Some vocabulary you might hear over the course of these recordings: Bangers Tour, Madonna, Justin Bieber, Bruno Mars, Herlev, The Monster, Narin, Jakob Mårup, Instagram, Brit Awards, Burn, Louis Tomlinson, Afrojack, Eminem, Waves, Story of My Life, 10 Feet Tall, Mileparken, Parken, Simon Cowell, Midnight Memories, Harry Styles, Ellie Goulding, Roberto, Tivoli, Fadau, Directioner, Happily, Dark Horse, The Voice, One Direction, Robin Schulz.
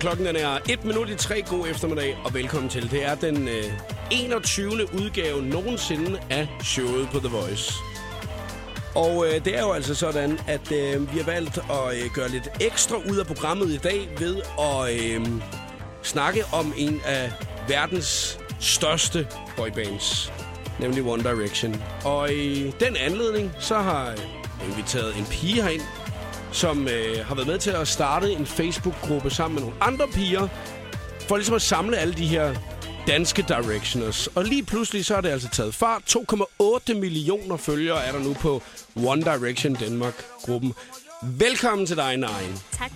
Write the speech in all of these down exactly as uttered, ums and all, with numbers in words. og klokken den er et minut i tre. God eftermiddag og velkommen til. Det er den øh, enogtyvende udgave nogensinde af showet på The Voice. Og øh, det er jo altså sådan, at øh, vi har valgt at øh, gøre lidt ekstra ud af programmet i dag ved at øh, snakke om en af verdens største boybands, nemlig One Direction. Og i den anledning, så har jeg inviteret en pige herind, som øh, har været med til at starte en Facebook-gruppe sammen med nogle andre piger, for ligesom at samle alle de her danske Directioners. Og lige pludselig, så er det altså taget fart. to komma otte millioner følgere er der nu på One Direction Danmark-gruppen. Velkommen til dig, Narin. Tak.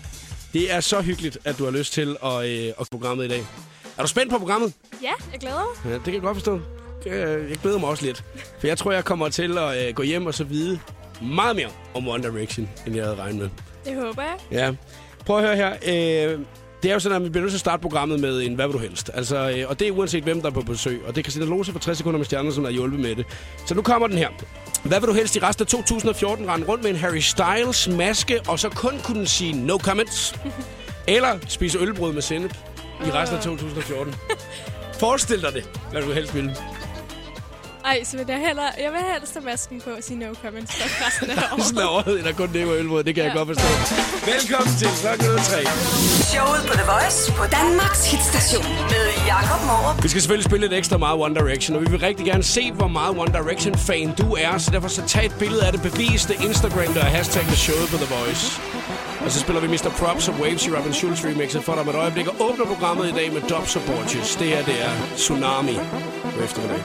Det er så hyggeligt, at du har lyst til at, øh, at programmet i dag. Er du spændt på programmet? Ja, jeg glæder mig. Ja, det kan jeg godt forstå. Jeg glæder mig også lidt, for jeg tror, jeg kommer til at øh, gå hjem og så vide meget mere om One Direction, end jeg havde regnet med. Det håber jeg. Ja. Prøv at høre her. Øh, det er jo sådan, at vi bliver nødt til at starte programmet med en hvad vil du helst. Altså, øh, og det er uanset hvem, der er på besøg. Og det er Christina Lose for tres sekunder med stjerner, som har hjulpet med det. Så nu kommer den her. Hvad vil du helst i resten af to tusind og fjorten? Rende rundt med en Harry Styles maske, og så kun kunne sige no comments. Eller spise ølbrød med sennep i resten af to tusind og fjorten. Forestil dig det, hvad du helst vil. Ej, så vil jeg hellere... Jeg vil helst tage masken på og sige no comments for resten af året. Resten af året, end at kun næve ølbrød. Det kan ja. jeg godt forstå. Velkommen til klokken tre. Showet på The Voice på Danmarks hitstation med Jakob Mårup. Vi skal selvfølgelig spille lidt ekstra meget One Direction, og vi vil rigtig gerne se, hvor meget One Direction-fan du er. Så derfor så tag et billede af det, bevis det, Instagram der og hashtag det showet på The Voice. Og så spiller vi mister Props og Waves i Robin Schulz remixet for dig med et øjeblik og åbner programmet i dag med Dobbs og Borges. Det her, det er Tsunami på eftermiddag.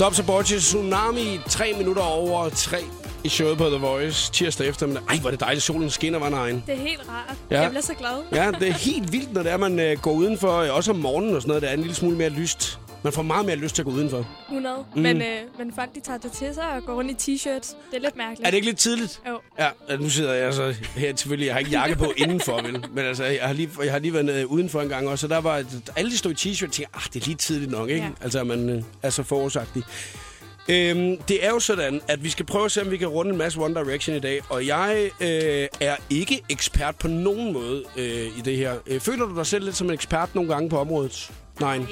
Dobbs og Borges, Tsunami, tre minutter over tre i showet på The Voice tirsdag eftermiddag. Ej, hvor er det dejligt, solen skinner, var nejen. Det er helt rart. Ja. Jeg bliver så glad. Ja, det er helt vildt, når det er, man øh, går udenfor, også om morgenen og sådan noget, der er en lille smule mere lyst. Man får meget mere lyst til at gå udenfor. hundrede Mm. Men, øh, men folk, de tager det til sig og går rundt i t-shirts. Det er lidt mærkeligt. Er det ikke lidt tidligt? Jo. Ja, nu sidder jeg så her selvfølgelig. Jeg har ikke jakke på indenfor, vel? Men altså, jeg har lige, jeg har lige været udenfor en gang også. Og der var et, alle de stod i t-shirts og tænkte, ah, det er lige tidligt nok, ikke? Ja. Altså, man øh, er så forårsagtig. Øhm, det er jo sådan, at vi skal prøve at se, om vi kan runde en masse One Direction i dag. Og jeg øh, er ikke ekspert på nogen måde øh, i det her. Føler du dig selv lidt som en ekspert nogle gange på området? Nej. Nej.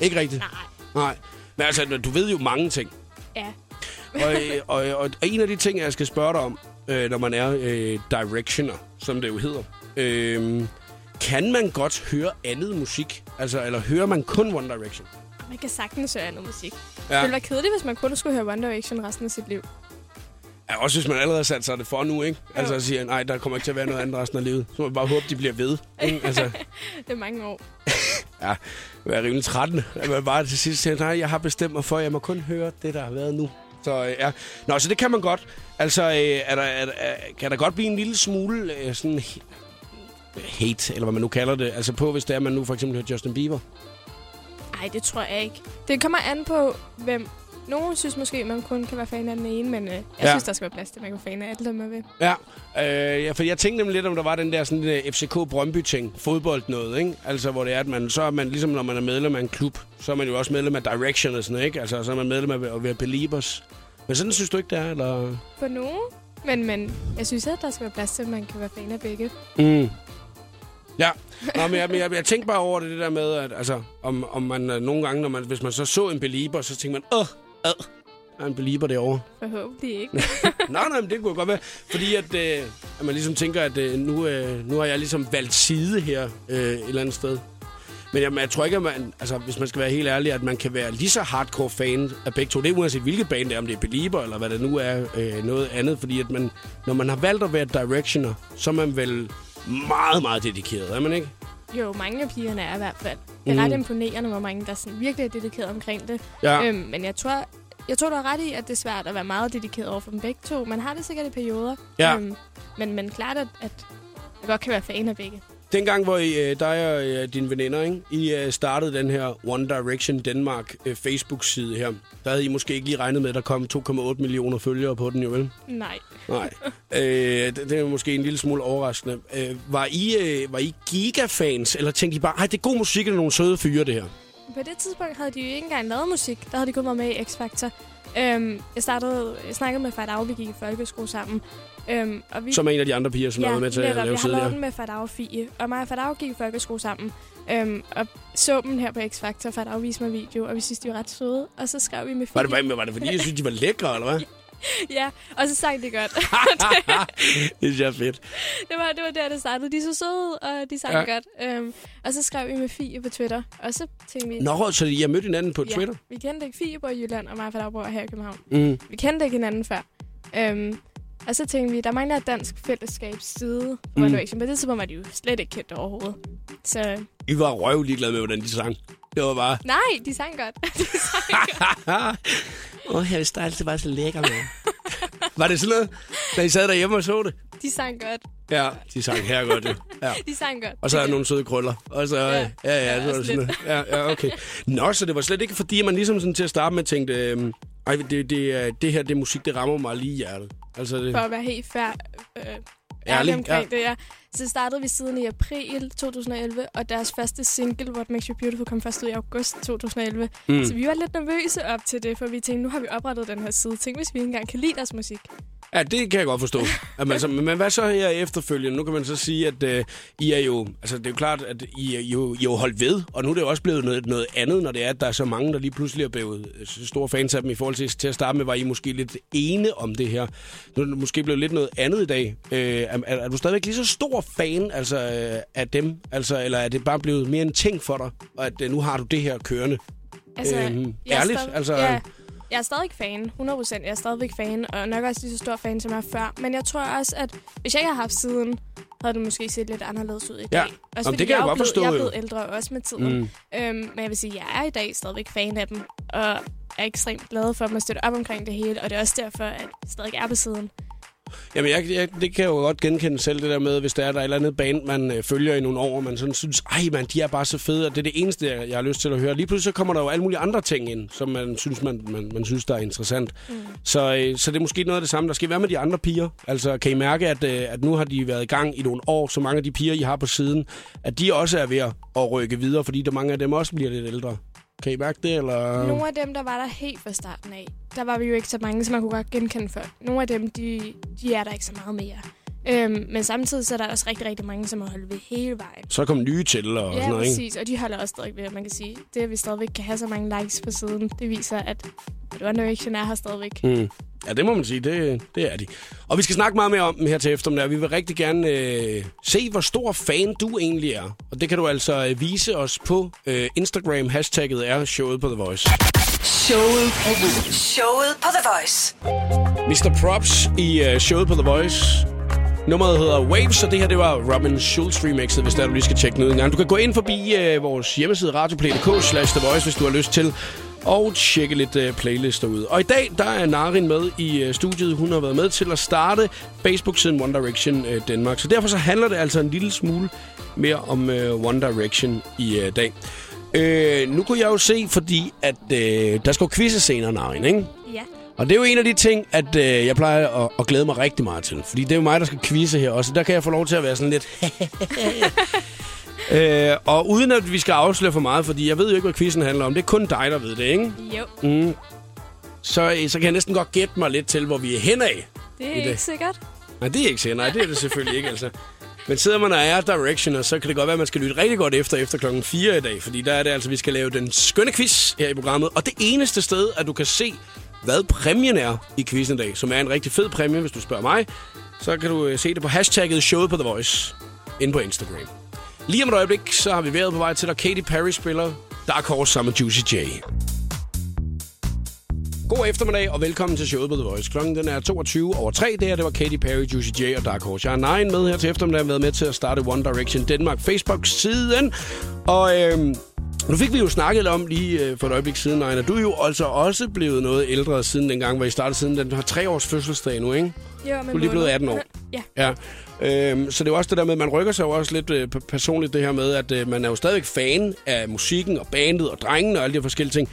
Ikke rigtigt? Nej. Nej. Men altså, du ved jo mange ting. Ja. og, og, og, og en af de ting, jeg skal spørge dig om, øh, når man er øh, Directioner, som det jo hedder, øh, kan man godt høre andet musik? Altså, eller hører man kun One Direction? Man kan sagtens høre andet musik. Ja. Det ville være kedeligt, hvis man kun skulle høre One Direction resten af sit liv. Ja, også hvis man allerede har sat sig det for nu, ikke? Altså at sige, nej, der kommer ikke til at være noget andet resten af livet. Så man bare håber, de bliver ved. Ikke? Altså. Det er mange år. Ja, jeg er rimelig tretten. Jeg var bare til sidst sagde, nej, jeg har bestemt mig for, jeg må kun høre det, der har været nu. Så ja. Nå, så det kan man godt. Altså, er der, er der, kan der godt blive en lille smule sådan hate, eller hvad man nu kalder det, altså på, hvis det er, man nu for eksempel hører Justin Bieber? Nej, det tror jeg ikke. Det kommer an på, hvem... Nogle synes måske, man kun kan være fan af den ene, men øh, jeg ja. synes, der skal være plads til, man kan være fan af alt, der man vil. Ja, øh, ja, for jeg tænkte nemlig lidt, om der var den der sådan uh, F C K-Brøndby-ting, fodbold noget, ikke? Altså, hvor det er, at man så er man, ligesom når man er medlem af en klub, så er man jo også medlem af Direction og sådan noget, ikke? Altså, så er man medlem af at være Beliebers. Men sådan synes du ikke, det er, eller? For nogen, men, men jeg synes, at der skal være plads til, at man kan være fan af begge. Mm. Ja, Nå, men jeg, jeg, jeg tænkte bare over det, det der med, at altså, om, om man nogle gange, når man, hvis man så så en Belieber, så tænkte man, åh, ad, der er en Belieber derovre. Forhåbentlig ikke. nej, nej, men det kunne godt være. Fordi at, øh, at man ligesom tænker, at øh, nu, øh, nu har jeg ligesom valgt side her øh, et eller andet sted. Men jamen, jeg tror ikke, at man, altså, hvis man skal være helt ærlig, at man kan være lige så hardcore fan af begge to. Det er uanset hvilket band det er, om det er Belieber eller hvad det nu er, øh, noget andet. Fordi at man, når man har valgt at være Directioner, så er man vel meget, meget dedikeret, er man ikke? Jo, mange af pigerne er i hvert fald. Det er mm. ret imponerende, hvor mange der sådan virkelig er dedikeret omkring det. Ja. Øhm, men jeg tror, jeg tror, du har ret i, at det er svært at være meget dedikeret over for dem begge to. Man har det sikkert i perioder. Ja. Øhm, men, men klart, at, at jeg godt kan være fan af begge. Dengang, hvor I, dig og uh, dine veninder, ikke? I uh, startede den her One Direction Danmark uh, Facebook-side her, der havde I måske ikke lige regnet med, at der kom to komma otte millioner følgere på den, jo vel? Nej. Nej. Uh, det, det er måske en lille smule overraskende. Uh, var, I, uh, var I gigafans, eller tænkte I bare, ej, det er god musik, eller nogle søde fyre, det her? På det tidspunkt havde de jo ikke engang lavet musik. Der havde de kun været med i X-Factor. Øhm, jeg, startede, jeg snakkede med Fadau, vi gik i folkeskole sammen. Øhm, og vi, som er en af de andre piger, som ja, har været med til at lave sidelærer. Ja, jeg har lavet med Fadau og Fie. Og mig og Fadau gik i folkeskole sammen. Øhm, og så dem her på X-Factor. Fadau viste mig video, og vi synes, de var ret søde. Og så skrev vi med Fie. Var det, var det, var det fordi, jeg synes, de var lækre, eller hvad? Ja, og så sang de godt. Det synes jeg er fedt. Det var, det var der, det startede. De så søde, og de sang ja. godt. Øhm, og så skrev vi med Fie på Twitter. Og så tænkte vi... Nå, så jeg mødte hinanden på ja, Twitter? Vi kendte ikke. Fie bor i Jylland, og mig fra Dagbro her i København. Mm. Vi kendte ikke hinanden før. Øhm, og så tænkte vi, der mangler et dansk fællesskabsside. Mm. One Direction. Men det så var de jo slet ikke kendt overhovedet. Så... I var røv ligeglade med, hvordan de sang. Det var bare... Nej, de sang godt. De sang godt. Åh, oh, Harry Styles, det var så lækker, man. Var det sådan noget, da I sad derhjemme og så det? De sang godt. Ja, de sang her godt, ja. ja. De sang godt. Og så er der nogle søde krøller. Og så, ja, ja, ja, ja så var det sådan noget. Ja, ja, okay. Nå, så det var slet ikke, fordi man ligesom sådan til at starte med tænkte, øh, ej, det, det, det her, det musik, det rammer mig lige i hjertet. Altså, det... For at være helt færd... Øh, ærlig omkring ja. det, ja. Så startede vi siden i april to tusind og elleve, og deres første single, What Makes You Beautiful, kom først ud i august to tusind og elleve. Mm. Så vi var lidt nervøse op til det, for vi tænkte, nu har vi oprettet den her side. Tænk, hvis vi ikke engang kan lide deres musik. Ja, det kan jeg godt forstå. Man så, men hvad så her efterfølgende? Nu kan man så sige, at øh, I er jo... Altså, det er jo klart, at I er jo, I er jo holdt ved, og nu er det jo også blevet noget, noget andet, når det er, at der er så mange, der lige pludselig er blevet store fans af dem i forhold til, til at starte med, var I måske lidt ene om det her. Nu er det måske blevet lidt noget andet i dag. Øh, er, er du stadigvæk lige så stor fan altså, øh, af dem? Altså, eller er det bare blevet mere en ting for dig, og at øh, nu har du det her kørende? Altså, øh, ærligt? Stadig, altså... Yeah. Jeg er stadig fan, hundrede procent. Jeg er stadig fan, og nok også lige så stor fan, som jeg er før. Men jeg tror også, at hvis jeg ikke havde haft siden, havde det måske set lidt anderledes ud i ja. dag. Også jamen, det kan jeg, jeg godt forstå. Jeg er blevet ældre også med tiden. Mm. Øhm, men jeg vil sige, at jeg er i dag stadig fan af dem, og er ekstremt glad for, at man støtter op omkring det hele. Og det er også derfor, at jeg stadig er på siden. Jamen, jeg, jeg, det kan jeg jo godt genkende selv, det der med, hvis der er der et eller andet band, man øh, følger i nogle år, og man sådan synes, ej man, de er bare så fede, og det er det eneste, jeg, jeg har lyst til at høre. Lige pludselig så kommer der jo alle mulige andre ting ind, som man synes, man, man, man synes, der er interessant. Mm. Så, øh, så det er måske noget af det samme. Der skal være med de andre piger. Altså, kan I mærke, at, øh, at nu har de været i gang i nogle år, så mange af de piger, I har på siden, at de også er ved at rykke videre, fordi der mange af dem også bliver lidt ældre. Kan I mærke det, eller...? Nogle af dem, der var der helt fra starten af, der var vi jo ikke så mange, som man kunne godt genkende før. Nogle af dem, de, de er der ikke så meget mere. Øhm, men samtidig så er der også rigtig, rigtig mange, som har holdt ved hele vejen. Så kom nye til, og ja, sådan noget, præcis, ikke? Og de holder også stadig ved, man kan sige. Det, at vi stadigvæk kan have så mange likes på siden, det viser, at One Direction er her stadigvæk. Mm. Ja, det må man sige. Det, det er de. Og vi skal snakke meget mere om dem her til eftermiddag. Vi vil rigtig gerne øh, se, hvor stor fan du egentlig er. Og det kan du altså øh, vise os på øh, Instagram. Hashtagget er showet på The Voice. Showet på The, showet på The Voice. mister Props i øh, showet på The Voice. Nummeret hedder Waves, og det her det var Robin Schulz remixet, hvis der du lige skal tjekke den ud. Du kan gå ind forbi øh, vores hjemmeside radioplay punktum d k slash The Voice, hvis du har lyst til og tjekke lidt uh, playlister ud. Og i dag, der er Narin med i uh, studiet. Hun har været med til at starte Facebook-siden One Direction uh, Danmark. Så derfor så handler det altså en lille smule mere om uh, One Direction i uh, dag. Uh, nu kunne jeg jo se, fordi at uh, der skal jo quizze senere, Narin, ikke? Ja. Og det er jo en af de ting, at uh, jeg plejer at, at glæde mig rigtig meget til. Fordi det er jo mig, der skal quizze her også. Der kan jeg få lov til at være sådan lidt... Øh, og uden at vi skal afsløre for meget, fordi jeg ved jo ikke, hvad quizzen handler om. Det er kun dig, der ved det, ikke? Jo. Mm. Så, så kan jeg næsten godt gætte mig lidt til, hvor vi er henad. Det er ikke sikkert. Nej, det er ikke sikkert. Nej, det er det selvfølgelig ikke, altså. Men sidder man og er Directioner, så kan det godt være, at man skal lytte rigtig godt efter efter klokken fire i dag. Fordi der er det altså, vi skal lave den skønne quiz her i programmet. Og det eneste sted, at du kan se, hvad præmien er i quizzen i dag, som er en rigtig fed præmie, hvis du spørger mig, så kan du se det på hashtagget showet på The Voice inde på Instagram. Lige om et øjeblik, så har vi været på vej til, at Katy Perry spiller Dark Horse sammen med Juicy J. God eftermiddag, og velkommen til showet på The Voice. Klokken den er toogtyve over tre. Det her, det var Katy Perry, Juicy J og Dark Horse. Jeg har Narin med her til eftermiddag, og været med til at starte One Direction Danmark Facebook-siden. Og øhm, nu fik vi jo snakket om lige øh, for et øjeblik siden, Narin, og du er jo altså også blevet noget ældre siden dengang, hvor I startede siden. Den har tre års fødselsdag nu, ikke? Jo, men du er lige blevet atten år. Ja. Ja. Øhm, så det er også det der med, at man rykker sig jo også lidt øh, personligt det her med, at øh, man er jo stadigvæk fan af musikken og bandet og drengen og alle de forskellige ting.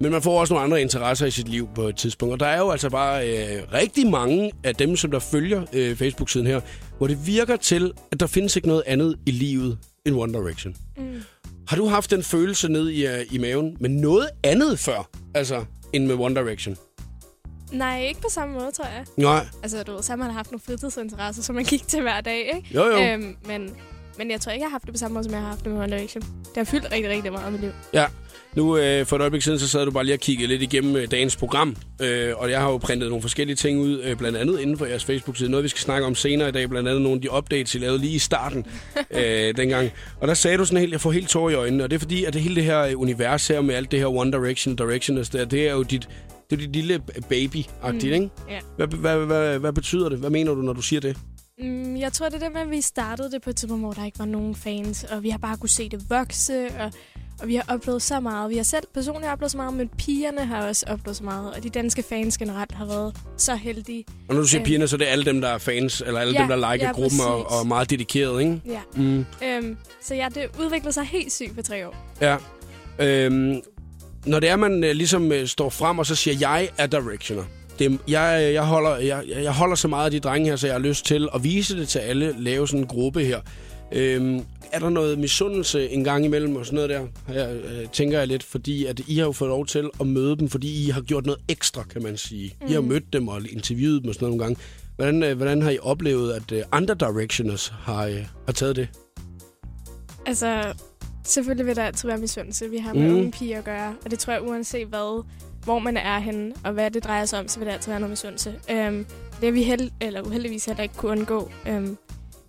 Men man får også nogle andre interesser i sit liv på et tidspunkt. Og der er jo altså bare øh, rigtig mange af dem, som der følger øh, Facebook-siden her, hvor det virker til, at der findes ikke noget andet i livet end One Direction. Mm. Har du haft den følelse ned i, øh, i maven med noget andet før, altså, end med One Direction? Nej, ikke på samme måde, tror jeg. Nej. Altså, du ved, så har man haft nogle fritidsinteresser, som man gik til hver dag, ikke? Jo, jo. Øhm, men, men jeg tror ikke, jeg har haft det på samme måde, som jeg har haft det med One Direction. Det har fyldt rigtig, rigtig meget af mit liv. Ja. Nu, øh, for et øjeblik siden, så sad du bare lige og kiggede lidt igennem øh, dagens program. Øh, og jeg har jo printet nogle forskellige ting ud, øh, blandt andet inden for jeres Facebook-side. Noget, vi skal snakke om senere i dag, blandt andet nogle af de updates, I lavede lige i starten øh, dengang. Og der sagde du sådan helt, jeg får helt tår i øjnene. Og det er fordi, at det hele det her univers her med alt det her One Direction, Directioners, der, det er jo dit... Det er dit lille baby-agtigt, mm. ikke? Ja. Hvad, hvad, hvad, hvad betyder det? Hvad mener du, når du siger det? Mm, jeg tror, det er det med, at vi startede det på et tidspunkt, hvor der ikke var nogen fans. Og vi har bare kunne se det vokse, og, og vi har oplevet så meget. Vi har selv personligt oplevet så meget, men pigerne har også oplevet så meget. Og de danske fans generelt har været så heldige. Og når du siger æm... pigerne, så er det alle dem, der er fans, eller alle ja, dem, der liker ja, gruppen og, og er meget dedikeret, ikke? Ja. Mm. Øhm, så ja, det udviklede sig helt sygt på tre år. Ja. Øhm... Når det er, man øh, ligesom øh, står frem, og så siger, jeg er directioner. Det, jeg, jeg, holder, jeg, jeg holder så meget af de drenge her, så jeg har lyst til at vise det til alle, lave sådan en gruppe her. Øhm, er der noget misundelse en gang imellem og sådan noget der? Jeg, øh, tænker jeg lidt, fordi at I har jo fået lov til at møde dem, fordi I har gjort noget ekstra, kan man sige. Mm. I har mødt dem og interviewet dem og sådan nogle gange. Hvordan, øh, hvordan har I oplevet, at øh, andre directioners har, øh, har taget det? Altså... Selvfølgelig vil der altid være misundelse. Vi har med mm. unge piger at gøre, og det tror jeg uanset hvad, hvor man er henne, og hvad det drejer sig om, så vil der altid være noget misundelse. Øhm, det er vi held- eller uheldigvis heller ikke kunne undgå, øhm,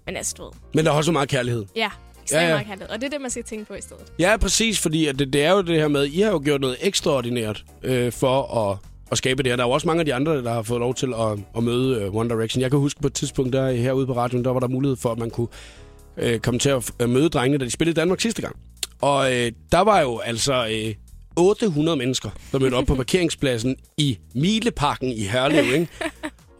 men altså du ved. Men der er også meget kærlighed. Ja, ekstremt ja, ja. meget kærlighed, og det er det, man skal tænke på i stedet. Ja, præcis, fordi det, det er jo det her med, I har jo gjort noget ekstraordinært øh, for at... og skabe det her. Der er også mange af de andre, der har fået lov til at, at møde One Direction. Jeg kan huske på et tidspunkt der herude på radioen, der var der mulighed for, at man kunne øh, komme til at møde drengene, da de spillede i Danmark sidste gang. Og øh, der var jo altså øh, otte hundrede mennesker, der mødte op på parkeringspladsen i Mileparken i Herlev, ikke?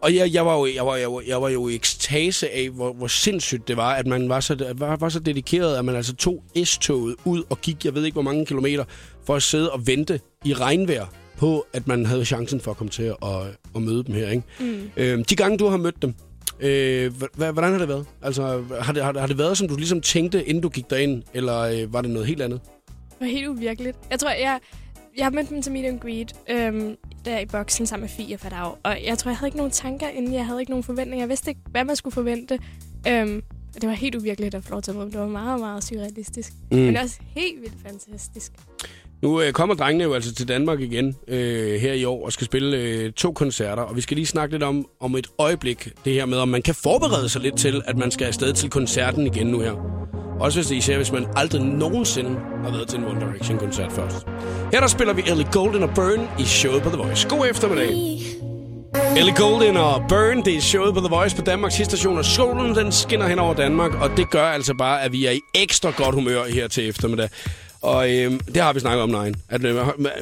Og jeg, jeg, var jo, jeg, var, jeg, var, jeg var jo i ekstase af, hvor, hvor sindssygt det var, at man var så, var, var så dedikeret, at man altså tog S-toget ud og gik, jeg ved ikke hvor mange kilometer, for at sidde og vente i regnvejr på, at man havde chancen for at komme til at, at, at møde dem her, ikke? Mm. Øh, de gange, du har mødt dem, Øh, hvordan har det været? Altså, har det, har, det, har det været, som du ligesom tænkte, inden du gik derind? Eller øh, var det noget helt andet? Det var helt uvirkeligt. Jeg tror, jeg, jeg har mødt dem til meet and greet, øhm, der i boksen sammen med Fie og Fadav. Og jeg tror, jeg havde ikke nogen tanker inden. Jeg havde ikke nogen forventninger. Jeg vidste ikke, hvad man skulle forvente. Øhm, det var helt uvirkeligt at få lov til at møde dem. Det var meget, meget surrealistisk. Mm. Men også helt vildt fantastisk. Nu øh, kommer drengene jo altså til Danmark igen øh, her i år og skal spille øh, to koncerter. Og vi skal lige snakke lidt om, om et øjeblik det her med, om man kan forberede sig lidt til, at man skal afsted til koncerten igen nu her. Også hvis det især, hvis man aldrig nogensinde har været til en One Direction-koncert først. Her der spiller vi Ellie Goulding og Burn i showet på The Voice. God eftermiddag. Ellie Goulding og Burn, det er showet på The Voice på Danmarks station, og solen den skinner hen over Danmark. Og det gør altså bare, at vi er i ekstra godt humør her til eftermiddag. Og øhm, det har vi snakket om, Narin. At øh,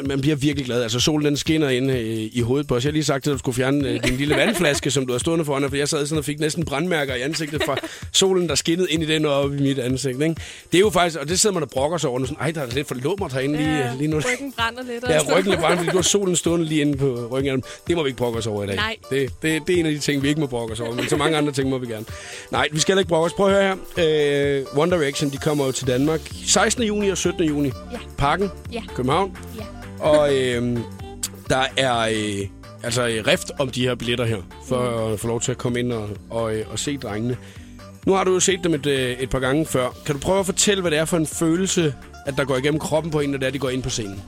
man bliver virkelig glad. Altså, solen den skinner ind øh, i hovedet på os. Jeg har lige sagt til dig, at du skulle fjerne øh, din lille vandflaske, som du har stående foran dig, for jeg sad sådan og fik næsten brandmærker i ansigtet fra solen, der skinnede ind i den og op i mit ansigt, ikke? Det er jo faktisk, og det sidder man og brokker sig over nu, sådan, ej, der er lidt for lummert herinde lige, ja, lige nu. Ryggen brænder lidt. Ja, ryggen brænder, fordi du har solen stående lige inde på ryggen af dem. Det må vi ikke brokke os over i dag. Nej. Det, det, det er en af de ting, vi ikke må brokke os over, men så mange andre ting må vi gerne. Nej, vi skal ikke brokke os. Prøv at høre her. Øh, One Direction, de kommer jo til Danmark sekstende juni og syttende juni. Ja. Parken. Ja. København. Ja. Og øh, der er øh, altså rift om de her billetter her, for mm. at få lov til at komme ind og, og, og se drengene. Nu har du jo set dem et, et par gange før. Kan du prøve at fortælle, hvad det er for en følelse, at der går igennem kroppen på en, når det er, de går ind på scenen?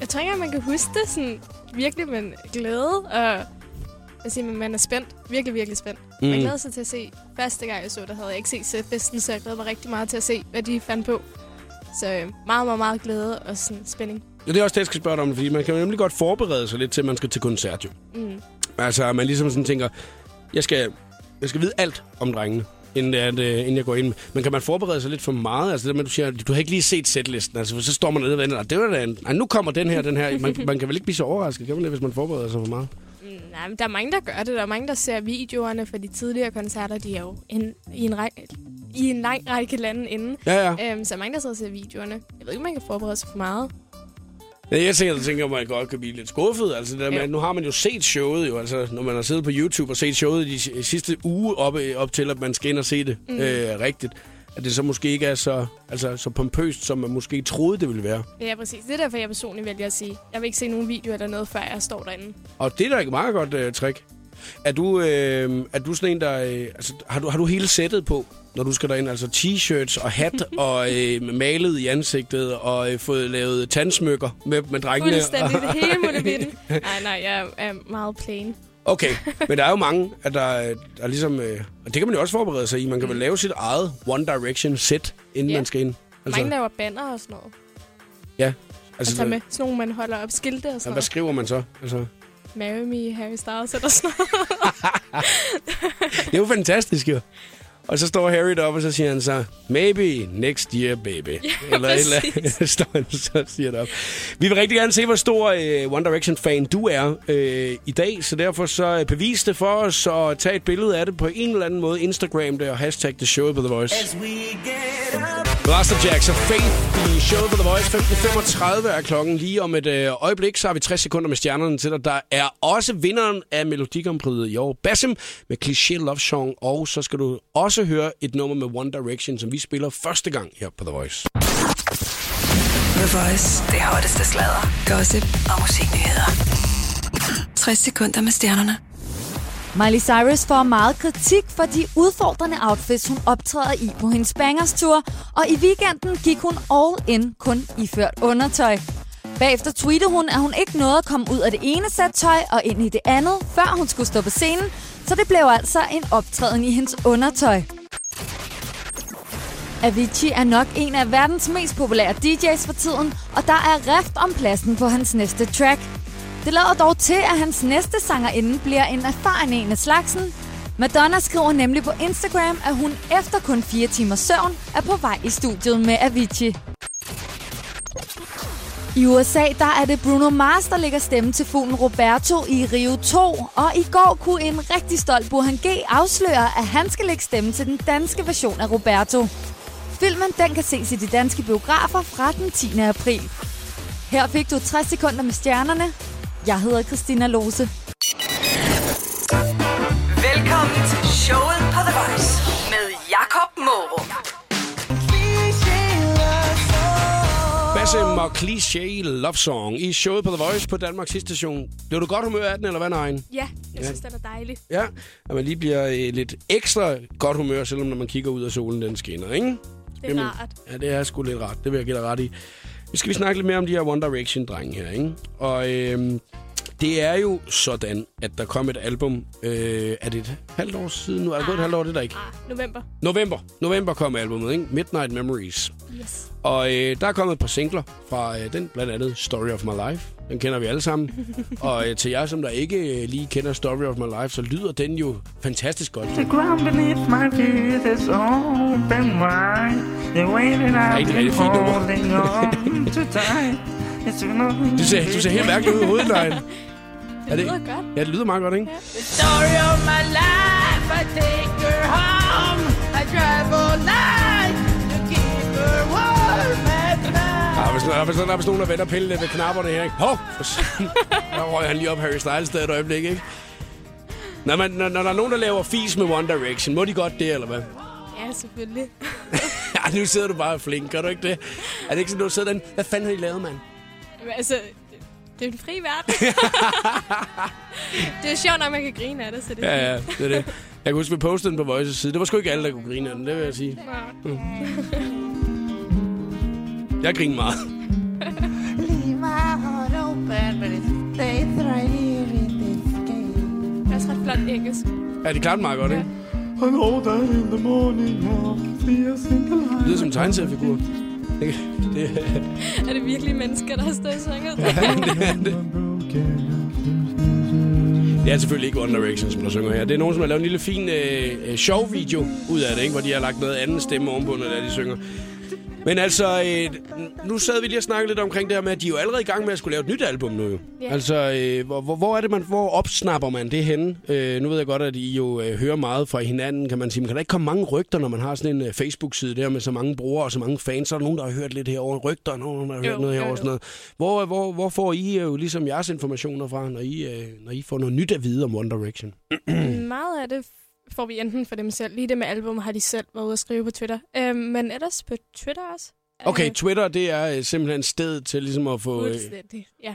Jeg tror ikke, at man kan huske det sådan virkelig med glæde. Og jeg siger, man er spændt. Virkelig, virkelig spændt. Mm. Man glæder sig til at se. Første gang jeg så, der havde jeg ikke set sætfesten, så jeg glæder mig rigtig meget til at se, hvad de fandt på. Så meget, meget, meget glæde og sådan spænding. Ja, det er også det, jeg skal spørge dig om, fordi man kan nemlig godt forberede sig lidt til, at man skal til koncert, jo. Mm. Altså, man ligesom sådan tænker, jeg skal, jeg skal vide alt om drengene, inden, at, uh, inden jeg går ind. Men kan man forberede sig lidt for meget? Altså det med, du siger, du har ikke lige set setlisten, altså så står man nede og venter, og det var da en, nej, nu kommer den her, den her. Man, man kan vel ikke blive så overrasket, kan man det, hvis man forbereder sig for meget? Nej, men der er mange, der gør det. Der er mange, der ser videoerne fra de tidligere koncerter. De er jo en, i, en ræk, i en lang række lande inden. Ja, ja. Æm, så er mange, der sidder og ser videoerne. Jeg ved ikke, man kan forberede sig for meget. Ja, jeg tænker, tænker, at man godt kan blive lidt skuffet. Altså, det der med, nu har man jo set showet, jo. Altså, når man har siddet på YouTube og set showet de sidste uge op, op til, at man skal ind og se det mm. øh, rigtigt. at det så måske ikke er så, altså, så pompøst, som man måske troede, det ville være. Ja, præcis. Det er derfor, jeg personligt vælger at sige, jeg vil ikke se nogen videoer eller noget, før jeg står derinde. Og det er da ikke meget godt uh, trick. Er du, øh, er du sådan en, der... Øh, altså, har, du, har du hele sættet på, når du skal derind? Altså t-shirts og hat og øh, malet i ansigtet og øh, fået lavet tandsmykker med, med drengene? Fuldstændig. Og... det hele muligheden. Nej, nej, jeg er meget plain. Okay, men der er jo mange, at der, der ligesom... Øh, og det kan man jo også forberede sig i. Man kan vel lave sit eget One Direction-sæt, inden yeah. man skal ind. Altså... mange laver banner og sådan noget. Ja. Altså, og tager med sådan nogle, man holder op skilte og sådan ja, hvad skriver man så? Altså... Marry me, Harry Styles, eller sådan Det er jo fantastisk, jo. Og så står Harry deroppe, og så siger han så, maybe next year, baby. Ja, eller præcis. Et eller andet, står han, så siger deroppe. Vi vil rigtig gerne se, hvor stor øh, One Direction-fan du er øh, i dag, så derfor så bevis det for os, og tag et billede af det på en eller anden måde. Instagram det, og hashtag det showet på The Voice. Blaster Jacks og Faith i showet på The Voice. femten femogtredive er klokken. Lige om et øjeblik, så har vi tres sekunder med stjernerne til dig. Der er også vinderen af Melodi Grand Prixet i år, Basim, med Cliché Love Song. Og så skal du også høre et nummer med One Direction, som vi spiller første gang her på The Voice. The Voice, det hotteste sladder, gossip og musiknyheder. tres sekunder med stjernerne. Miley Cyrus får meget kritik for de udfordrende outfits, hun optræder i på hendes Bangers Tour, og i weekenden gik hun all in, kun iført undertøj. Bagefter tweetede hun, at hun ikke nåede at komme ud af det ene sæt tøj og ind i det andet, før hun skulle stå på scenen, så det blev altså en optræden i hendes undertøj. Avicii er nok en af verdens mest populære D J's for tiden, og der er rift om pladsen på hans næste track. Det lader dog til, at hans næste sangerinde bliver en erfaren en af slagsen. Madonna skriver nemlig på Instagram, at hun efter kun fire timers søvn er på vej i studiet med Avicii. I U S A der er det Bruno Mars, der lægger stemme til fuglen Roberto i Rio to, og i går kunne en rigtig stolt Burhan G afsløre, at han skal lægge stemme til den danske version af Roberto. Filmen den kan ses i de danske biografer fra den tiende april. Her fik du tres sekunder med stjernerne. Jeg hedder Christina Lose. Velkommen til showet på The Voice med Jakob Mårup. Basim og Cliché Love Song i showet på The Voice på Danmarks station. Blev du godt humør af den, eller hvad, Narin? Ja, jeg synes, ja. det var dejligt. Ja, at man lige bliver lidt ekstra godt humør, selvom når man kigger ud af solen, den skinner, ikke? Det er Jamen, rart. Ja, det er sgu lidt rart. Det vil jeg give dig ret i. Nu skal vi snakke lidt mere om de her One Direction-drenge her, ikke? Og øh, det er jo sådan, at der kom et album... Øh, er det et halvt år siden nu? Er det gået et halvt år? Det er der ikke. Ah, november. November. November kom albumet, ikke? Midnight Memories. Yes. Og øh, der er kommet et par singler fra øh, den, blandt andet Story of My Life. Den kender vi alle sammen. Og øh, til jer, som der ikke øh, lige kender Story of My Life, så lyder den jo fantastisk godt. The ground beneath my feet is open wide. The way that I've been holding on to time. Du ser, du ser helt mærkeligt ud i hovedet, nej. Det lyder godt. Ja, det lyder meget godt, ikke? The story of my life, I take her home. I drive all night to keep her warm at night. Der er vist sådan, at nogen, der vender pille lidt ved knapperne her, ikke? Hov! Der røg han lige op Harry Styles der et øjeblik, ikke? Når, man, når, når der er nogen, der laver fis med One Direction, må de godt det, eller hvad? Ja, selvfølgelig. Ej, nu sidder du bare flink, gør du ikke det? Er det ikke sådan, du sidder den? Hvad fanden har I lavet, mand? Jamen, altså, det er en fri verden. Det er sjovt, når man kan grine af det, så det er ja, ja, det er det. Jeg kan huske, vi postede den på Voices side. Det var sgu ikke alle, der kunne grine af den, det vil jeg sige. Mm. Jeg griner meget. Det er også ret flot engelsk. Ja, det klart meget godt, ikke? I know that in the morning I'll be a single light. Det lyder som en tegneseriefigur. Er det virkelig mennesker, der har stået i sanget? Ja, det er det. Det er selvfølgelig ikke One Direction, som der synger her. Det er nogen, som har lavet en lille fin øh, sjov video ud af det, ikke? Hvor de har lagt noget andet stemme ovenpå, når de synger. Men altså, øh, nu sad vi lige og snakkede lidt omkring det her med, at de er jo allerede i gang med at skulle lave et nyt album nu jo. Yeah. Altså, øh, hvor, hvor er det, man, hvor opsnapper man det henne? Øh, nu ved jeg godt, at I jo øh, hører meget fra hinanden, kan man sige. Men kan der ikke komme mange rygter, når man har sådan en øh, Facebook-side der med så mange brugere og så mange fans? Så er der nogen, der har hørt lidt herovre rygter, og nogen, der har hørt jo, noget herovre og sådan noget. Hvor, hvor, hvor får I øh, jo ligesom jeres informationer fra, når I, øh, når I får noget nyt at vide om One Direction? Meget af det får vi enten for dem selv. Lige det med album har de selv været ude at skrive på Twitter. Øh, men ellers på Twitter også. Okay, Twitter, det er øh, simpelthen stedet til ligesom at få... Øh... ja.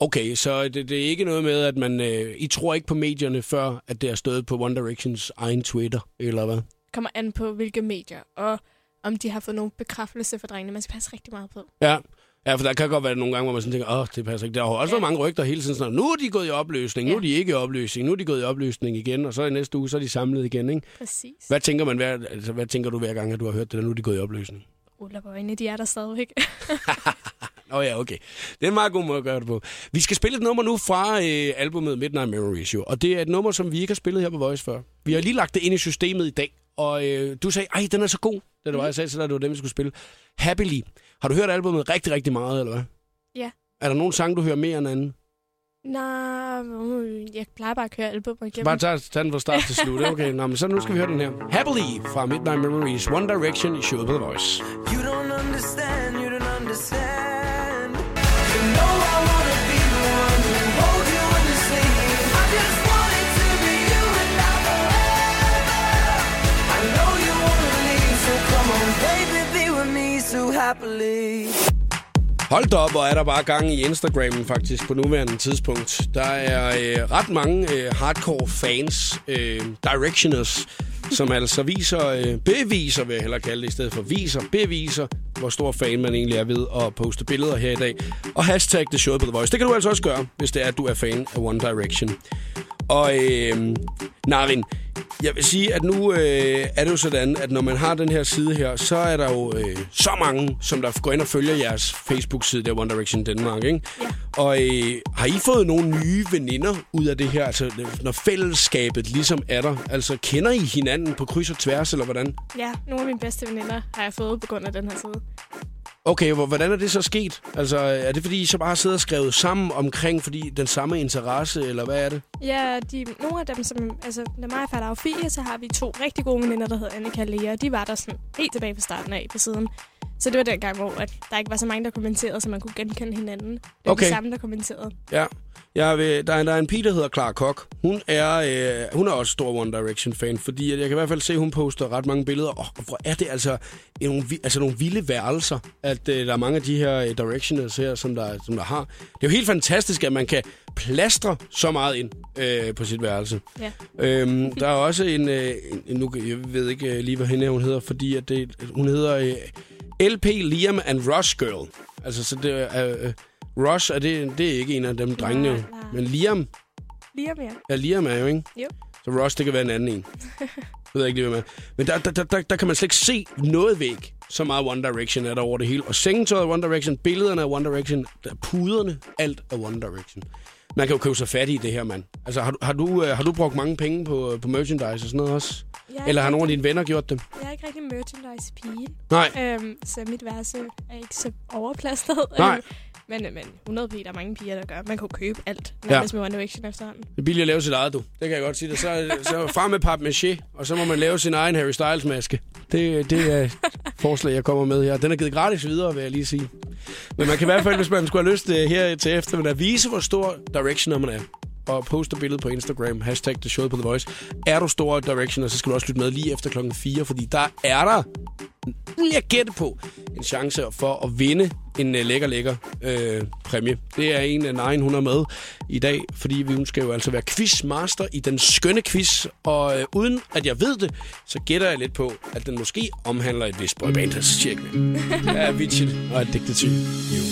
Okay, så det, det er ikke noget med, at man... Øh, I tror ikke på medierne før, at det er stået på One Directions egen Twitter, eller hvad? Det kommer an på, hvilke medier, og om de har fået nogen bekræftelse for drengene. Man skal passe rigtig meget på. Ja, ja, for der kan godt være nogle gange, hvor man sådan tænker, åh, oh, det passer ikke. Der har også ja. været mange rygter hele tiden, sådan, nu er de gået i opløsning, ja. nu er de ikke i opløsning, nu er de gået i opløsning igen, og så i næste uge, så er de samlet igen, ikke? Præcis. Hvad tænker, man, hver, altså, hvad tænker du hver gang, at du har hørt det, at nu er de gået i opløsning? Ullerbøjene, de er der stadigvæk. Nå ja, okay. Det er en meget god måde at gøre det på. Vi skal spille et nummer nu fra øh, albumet Midnight Memories, jo. Og det er et nummer, som vi ikke har spillet her på Voice før. Vi har lige lagt det ind i systemet i dag, og øh, du sagde, ej, den er så god. Det var, mm. jeg sagde til dig, at det var dem, vi skulle spille. Happily. Har du hørt albumet rigtig, rigtig meget, eller hvad? Ja. Er der nogen sang, du hører mere end anden? Nej, jeg plejer bare at høre albumet igennem. Bare tage, tage den fra start til slut. Okay, nå, men så nu skal vi høre den her. Happily fra Midnight Memories. One Direction i showet på The Voice. You don't understand, you don't understand. You know I wanna be the one who hold you in the sleep. I just want it to be you and not forever. I know you wanna leave, so come on baby, be with me so happily. Hold da op, og er der bare gang i Instagramen faktisk på nuværende tidspunkt. Der er øh, ret mange øh, hardcore fans, øh, directioners, som altså viser, øh, beviser, vil jeg hellere kalde det, i stedet for viser, beviser, hvor stor fan man egentlig er ved at poste billeder her i dag. Og hashtag det showet på The Voice. Det kan du altså også gøre, hvis det er, at du er fan af One Direction. Og øh, Narin, jeg vil sige, at nu øh, er det jo sådan, at når man har den her side her, så er der jo øh, så mange, som der går ind og følger jeres Facebook-side, der One Direction Danmark, ikke? Ja. Og øh, har I fået nogle nye veninder ud af det her? Altså, når fællesskabet ligesom er der, altså kender I hinanden på kryds og tværs, eller hvordan? Ja, nogle af mine bedste veninder har jeg fået på grund af den her side. Okay, hvordan er det så sket? Altså, er det fordi, I så bare har siddet og skrevet sammen omkring fordi den samme interesse, eller hvad er det? Ja, de, nogle af dem, som... Altså, når mig og far er Afie, så har vi to rigtig gode veninder, der hedder Annika og Lea, og de var der sådan helt tilbage på starten af på siden. Så det var den gang, hvor at der ikke var så mange, der kommenterede, så man kunne genkende hinanden. Det var okay. De samme, der kommenterede. Ja. Jeg ved, der, er, der er en pige, der hedder Clara Koch. Hun er, øh, hun er også stor One Direction-fan, fordi jeg kan i hvert fald se, at hun poster ret mange billeder. Og oh, hvor er det altså nogle, altså nogle vilde værelser, at øh, der er mange af de her øh, Directioners her, som der, som der har. Det er jo helt fantastisk, at man kan plastre så meget ind øh, på sit værelse. Ja. Øhm, der er også en, øh, en... Nu jeg ved ikke lige, hvad hende hun hedder, fordi at det, hun hedder... Øh, L P Liam and Rush Girl. Altså, så det er... Øh, Rush, er det, det er ikke en af dem drengene, nej, nej. Men Liam... Liam, ja. Ja, Liam er jo, ikke? Jo. Så Rush, det kan være en anden en. Jeg ved ikke lige, hvad man er. Men der, der, der, der kan man slet ikke se noget væk. Så meget One Direction er der over det hele. Og sengetøjet er One Direction, billederne er One Direction, puderne, alt er One Direction. Man kan jo købe sig fat i det her, mand. Altså, har, har, du, har du brugt mange penge på, på merchandise og sådan noget også? Eller har nogle af dine venner gjort det? Jeg er ikke rigtig en merchandise-pige. Nej. Øhm, så mit værelse er ikke så overplastet. Nej. Men, men hundrede procent, der er mange piger, der gør. Man kan købe alt, når ja. man smiver One Direction efterhånden. Det er billigt at lave sit eget, du. Det kan jeg godt sige dig. Så, så frem med papmaché, og så må man lave sin egen Harry Styles-maske. Det, det er et forslag, jeg kommer med her. Den er givet gratis videre, vil jeg lige sige. Men man kan i hvert fald, hvis man skulle have lyst her til eftermiddag, vise, hvor stor Directioner man er. Og poster billedet på Instagram, hashtag The Show på The Voice. Er du stor Directioner, så skal du også lytte med lige efter klokken fire, fordi der er der, jeg gætter på, en chance for at vinde en lækker, lækker øh, præmie. Det er en af Narin, hun er med i dag, fordi vi skal jo altså være quizmaster i den skønne quiz, og øh, uden at jeg ved det, så gætter jeg lidt på, at den måske omhandler et vist boyband. Så tjek med. Det er Avicii og Addicted to You.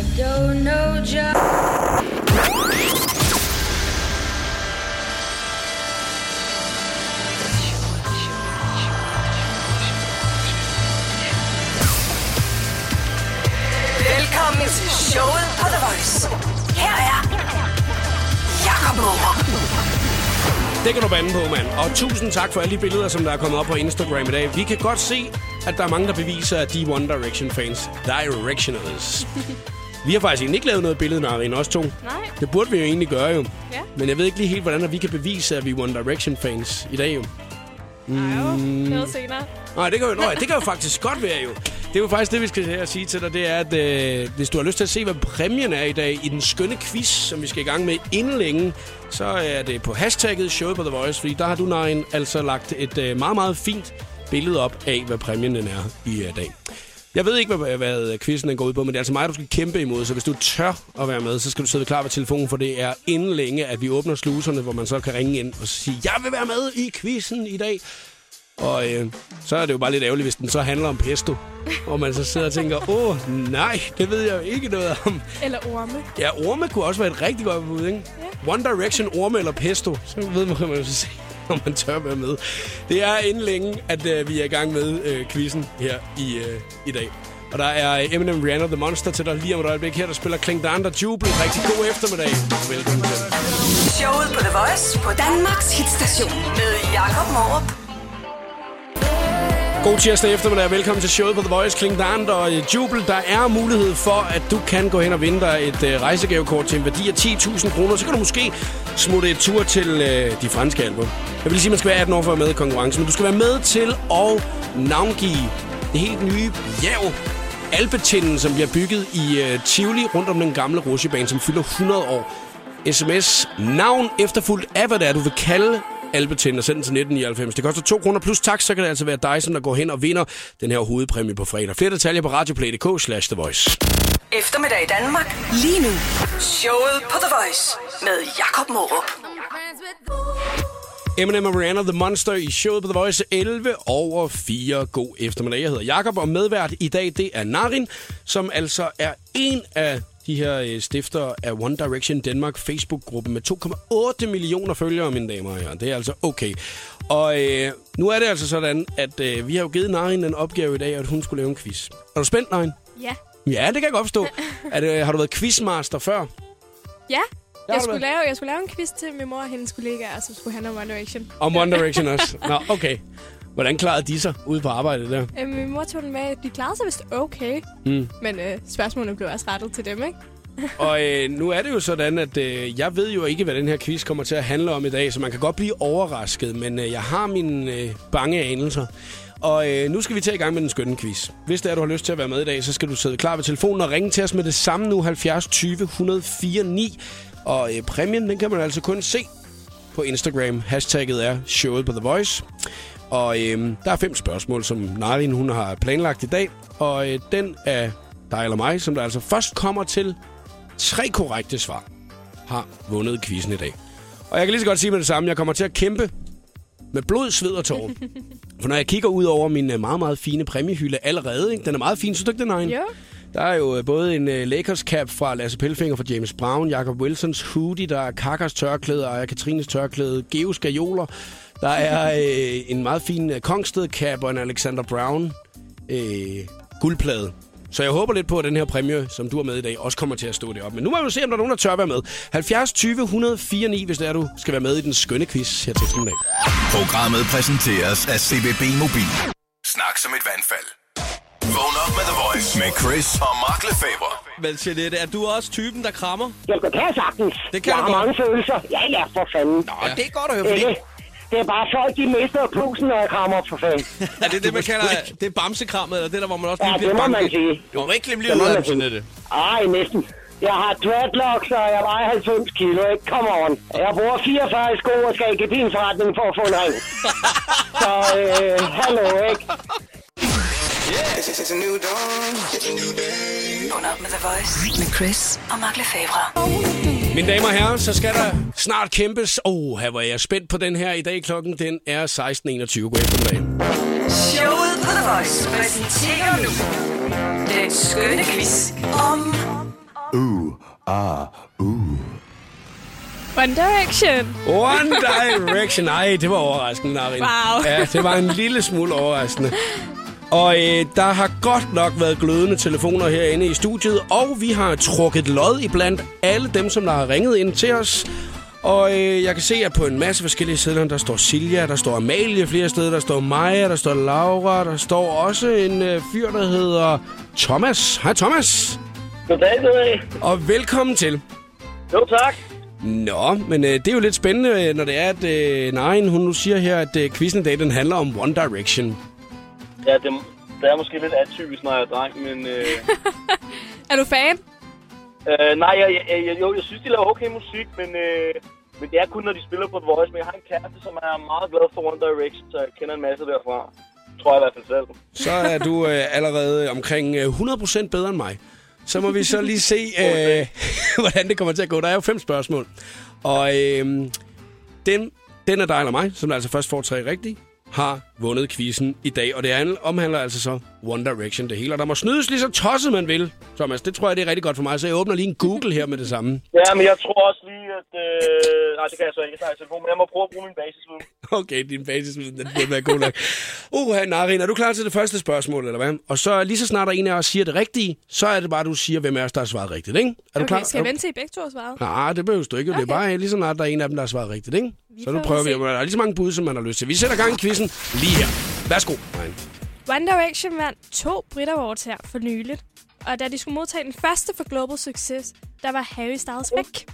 I don't know just... Velkommen til showet på The Voice. Her er Jakob Måber. Det kan du bande på, mand. Og tusind tak for alle de billeder, som der er kommet op på Instagram i dag. Vi kan godt se, at der er mange, der beviser, at de One Direction-fans, Directioners. Vi har faktisk ikke lavet noget billede, Narin, os to. Nej. Det burde vi jo egentlig gøre, jo. Ja. Men jeg ved ikke lige helt, hvordan vi kan bevise, at vi One Direction-fans i dag, jo. Mm. Nej, jo. Noget senere. Nej, det kan jo, nøj, det kan jo faktisk godt være, jo. Det er jo faktisk det, vi skal sige til dig, det er, at øh, hvis du har lyst til at se, hvad præmien er i dag i den skønne quiz, som vi skal i gang med inden længe, så er det på hashtagget showet på The Voice, fordi der har du, Narin, altså lagt et øh, meget, meget fint billede op af, hvad præmien den er i øh, dag. Jeg ved ikke, hvad, hvad quizzen går ud på, men det er altså mig, du skal kæmpe imod. Så hvis du tør at være med, så skal du sidde klar ved telefonen, for det er inden længe, at vi åbner sluserne, hvor man så kan ringe ind og sige, jeg vil være med i quizzen i dag. Og øh, så er det jo bare lidt ærgerligt, hvis den så handler om pesto, og man så sidder og tænker, åh nej, det ved jeg jo ikke noget om. Eller orme. Ja, orme kunne også være et rigtig godt bud, ikke? Yeah. One Direction, orme eller pesto, så ved man, kan man jo så se, om man tør være med. Det er inden længe, at øh, vi er i gang med øh, quizzen her i, øh, i dag. Og der er Eminem, Rihanna, The Monster til dig lige om et øjeblik her, der spiller Kling Dan, der jubler. Rigtig god eftermiddag. Velkommen til. Showet på The Voice på Danmarks hitstation med Jakob Morup. God tirsdag eftermiddag. Velkommen til showet på The Voice. Kling Dan og jubel. Der er mulighed for, at du kan gå hen og vinde dig et øh, rejsegavekort til en værdi af ti tusind kroner. Så kan du måske smutte et tur til øh, de franske alper. Jeg vil sige, at man skal være atten år for at være med i konkurrencen, men du skal være med til at navngive det helt nye bjerg Alpetinden, som bliver bygget i øh, Tivoli rundt om den gamle rutsjebane, som fylder hundrede år. S M S navn efterfulgt af, hvad det er, du vil kalde Alpetinden, og send den til nitten nioghalvfems. Det koster to kroner plus tak, så kan det altså være dig, som der går hen og vinder den her hovedpræmie på fredag. Flere detaljer på radioplay punktum d k slash The Voice. Eftermiddag i Danmark. Lige nu. Showet på The Voice med Jakob Morup. Eminem og Rihanna, The Monster i showet på The Voice, elleve over fire. God eftermiddag. Jeg hedder Jakob, og medvært i dag, det er Narin, som altså er en af de her stifter af One Direction Danmark Facebook-gruppen med to komma otte millioner følgere, mine damer og herrer. Det er altså okay. Og øh, nu er det altså sådan, at øh, vi har jo givet Narin en opgave i dag, at hun skulle lave en quiz. Er du spændt, Narin? Ja. Ja, det kan jeg godt forstå. At, øh, har du været quizmaster før? Ja. Jeg skulle, lave, jeg skulle lave en quiz til min mor og hendes kollegaer, og så skulle han om One Direction. Om One Direction også? Nå, okay. Hvordan klarede de sig ude på arbejdet der? Øh, min mor tog den med, de klarede sig vist okay. Mm. Men øh, spørgsmålene blev også rettet til dem, ikke? Og øh, nu er det jo sådan, at øh, jeg ved jo ikke, hvad den her quiz kommer til at handle om i dag, så man kan godt blive overrasket, men øh, jeg har mine øh, bange anelser. Og øh, nu skal vi tage i gang med den skønne quiz. Hvis det er, du har lyst til at være med i dag, så skal du sidde klar ved telefonen og ringe til os med det samme nu, halvfjerds tyve et nul fire ni. Og øh, præmien, den kan man altså kun se på Instagram. Hashtagget er showet på The Voice. Og øh, der er fem spørgsmål, som Narin, hun har planlagt i dag. Og øh, den er dig eller mig, som der altså først kommer til tre korrekte svar, har vundet quizzen i dag. Og jeg kan lige så godt sige med det samme, jeg kommer til at kæmpe med blod, sved og tårer. For når jeg kigger ud over min meget, meget fine præmiehylde allerede, ikke? Den er meget fin, synes du ikke, den er en? Jo. Der er jo både en Lakers-cap fra Lasse Pelfinger fra James Brown, Jacob Wilsons hoodie, der er Kakas tørklæde, og Katrines tørklæde, Geos gajoler. Der er øh, en meget fin Kongsted-cap og en Alexander Brown øh, guldplade. Så jeg håber lidt på, at den her præmie, som du er med i dag, også kommer til at stå deroppe. Men nu må vi se, om der er nogen, der tør være med. halvfjerds tyve et nul fire ni, hvis det er, du skal være med i den skønne quiz her til formiddag. Programmet præsenteres af C B B Mobil. Snak som et vandfald. Vågn op med The Voice med Chris og Mark Lefebvre. Men Jeanette, er du også typen, der krammer? Jamen, det kan jeg sagtens. Det kan jeg har mange følelser. Ja, ja, for fanden. Nå, ja. Det er godt at høre, fordi det er bare folk, de mister pusen, når jeg krammer op for fanden. Er det det, man kalder det er bamsekrammet, eller det der, hvor man også lige ja, bliver banket? Ja, det må man sige. Du må ikke glemme lige ud af Jeanette. Ej, næsten. Jeg har dreadlocks, og jeg vejer halvfems kilo, ikke? Come on. Jeg bruger fireogfyrre sko og skal i gebinforretningen for at få en ring. Så, øh, hallo, ikke? Yeah. It's a new dawn. It's a new day. Vågn op med The Voice. Med Chris og Mark Lefebvre. Mine damer og herrer, så skal der snart kæmpes. Åh, her var jeg spændt på den her i dag. Klokken den er seksten enogtyve. God eftermiddag. Showet på The Voice præsenterer nu den skønne quiz om Uh, ah, uh. One Direction. One Direction. Nej, det var overraskende, Narin. Wow. Ja, det var en lille smule overraskende. Og øh, der har godt nok været glødende telefoner herinde i studiet, og vi har trukket lod iblandt alle dem, som der har ringet ind til os. Og øh, jeg kan se, at på en masse forskellige sider, der står Silja, der står Amalie flere steder, der står Maja, der står Laura, der står også en øh, fyr, der hedder Thomas. Hej Thomas. Goddag, goddag. Og velkommen til. Jo, tak. Nå, men øh, det er jo lidt spændende, når det er, at øh, Narin, hun nu siger her, at øh, quizzen i dag, den handler om One Direction. Ja, det, Det er måske lidt atypisk, når jeg er dreng, men... Øh... er du fan? Øh, nej, jeg, jeg, jeg, jo, jeg synes, de laver okay musik, men... Øh... Men det er kun, når de spiller på The Voice, men jeg har en kæreste, som er meget glad for One Direction, så jeg kender en masse derfra. Tror jeg i hvert fald selv. Så er du øh, allerede omkring hundrede procent bedre end mig. Så må vi så lige se, øh, hvordan det kommer til at gå. Der er jo fem spørgsmål. Og øh, den, den er dig eller mig, som der altså først får tre rigtigt, har vundet quizzen i dag. Og det omhandler altså så One Direction det hele. Og der må snydes lige så tosset, man vil, Thomas. Det tror jeg, det er rigtig godt for mig. Så jeg åbner lige en Google her med det samme. Ja, men jeg tror også lige, at... Øh... Nej, det kan jeg så ikke. Jeg tager telefonen, men jeg må prøve at bruge min basisviden. Okay, din basisviden, den burde være god nok. Uha, Narin, er du klar til det første spørgsmål, eller hvad? Og så lige så snart der en af os siger det rigtige, så er det bare, du siger, hvem af os, der har svaret rigtigt, ikke? Er okay, du klar? Skal jeg vente til, I begge to har svaret? Nej, det behøver du ikke. Okay. Det er bare lige så snart der er en af dem, der har svaret rigtigt, ikke? Vi så nu prøver vi. Der er lige så mange bud, som man har lyst til. Vi sætter gang i quizzen lige her. Værsgo. Nej. One Direction vandt to Brit Awards her for nyligt. Og da de skulle modtage den første for Global Success, der var Harry Styles væk.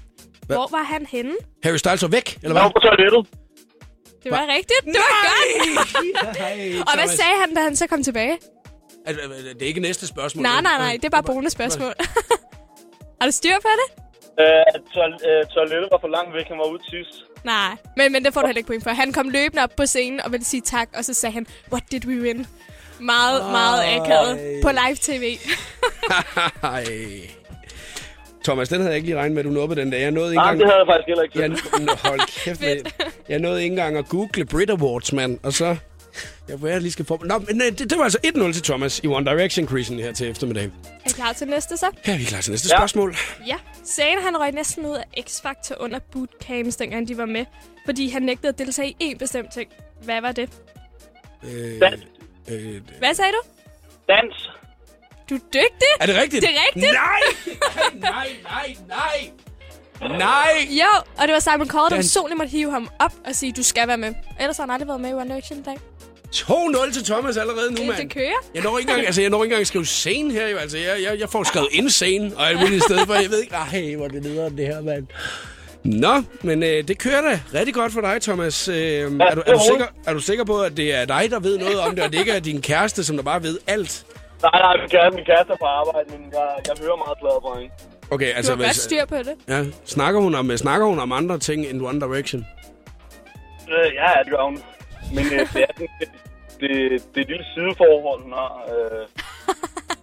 Hvad? Hvor var han henne? Harry Styles var væk, eller hvad? Han var på toilettet. Det var rigtigt. Det var godt. Og hvad sagde han, da han så kom tilbage? Det er ikke næste spørgsmål. Nej, nej, nej. Det er bare bonusspørgsmål. Har du styr på det? Toilettet var for langt væk. Han var ude sidst. Nej, men, men det får du heller ikke point for. Han kom løbende op på scenen og ville sige tak, og så sagde han, what did we win? Meget, Ej. meget akavet på live-tv. Thomas, den havde jeg ikke lige regnet med, at du nåede den der. Jeg nåede ikke engang... det havde jeg faktisk heller ikke. Jeg... Hold kæft. Jeg nåede ikke engang at google Brit Awards, mand, og så... Jeg var lige skal få... Nå, men det, det var altså et nul til Thomas i One Direction-krisen her til eftermiddag. Er I klar til næste, så? Ja, vi er klar til næste ja. spørgsmål. Ja. Zayn, han røg næsten ud af X-Factor under bootcamps, dengang de var med, fordi han nægtede at deltage i én bestemt ting. Hvad var det? Øh, Dans. Øh, Hvad sagde du? Dans. Du er dygtig. Er det rigtigt? Det er rigtigt. Nej! Nej, nej, nej! Nej! Jo, og det var Simon Cowell, der personligt måtte hive ham op og sige, du skal være med. Ellers har han aldrig været med i One Direction i dag. to nul til Thomas allerede nu, mand. Det kører. Jeg når ikke engang, altså, jeg når ikke engang skrive scene her, jo. Altså, jeg, jeg, jeg får skrevet insane og alt muligt sted, for jeg ved ikke, nej, hvor det lyder om det her, mand. Nå, men øh, det kører da rigtig godt for dig, Thomas. Øh, er, du, er, du sikker, er du sikker på, at det er dig, der ved noget om det, og det ikke er din kæreste, som der bare ved alt? Nej, nej, min kæreste, min kæreste er på arbejde, men jeg, jeg hører meget glad på hende. Okay, altså... Du har godt styr på det. Ja, snakker hun om, snakker hun om andre ting end One Direction? Øh, ja, det gør hun. Men øh, det er den, det, det, det lille sideforhold, hun har. Øh.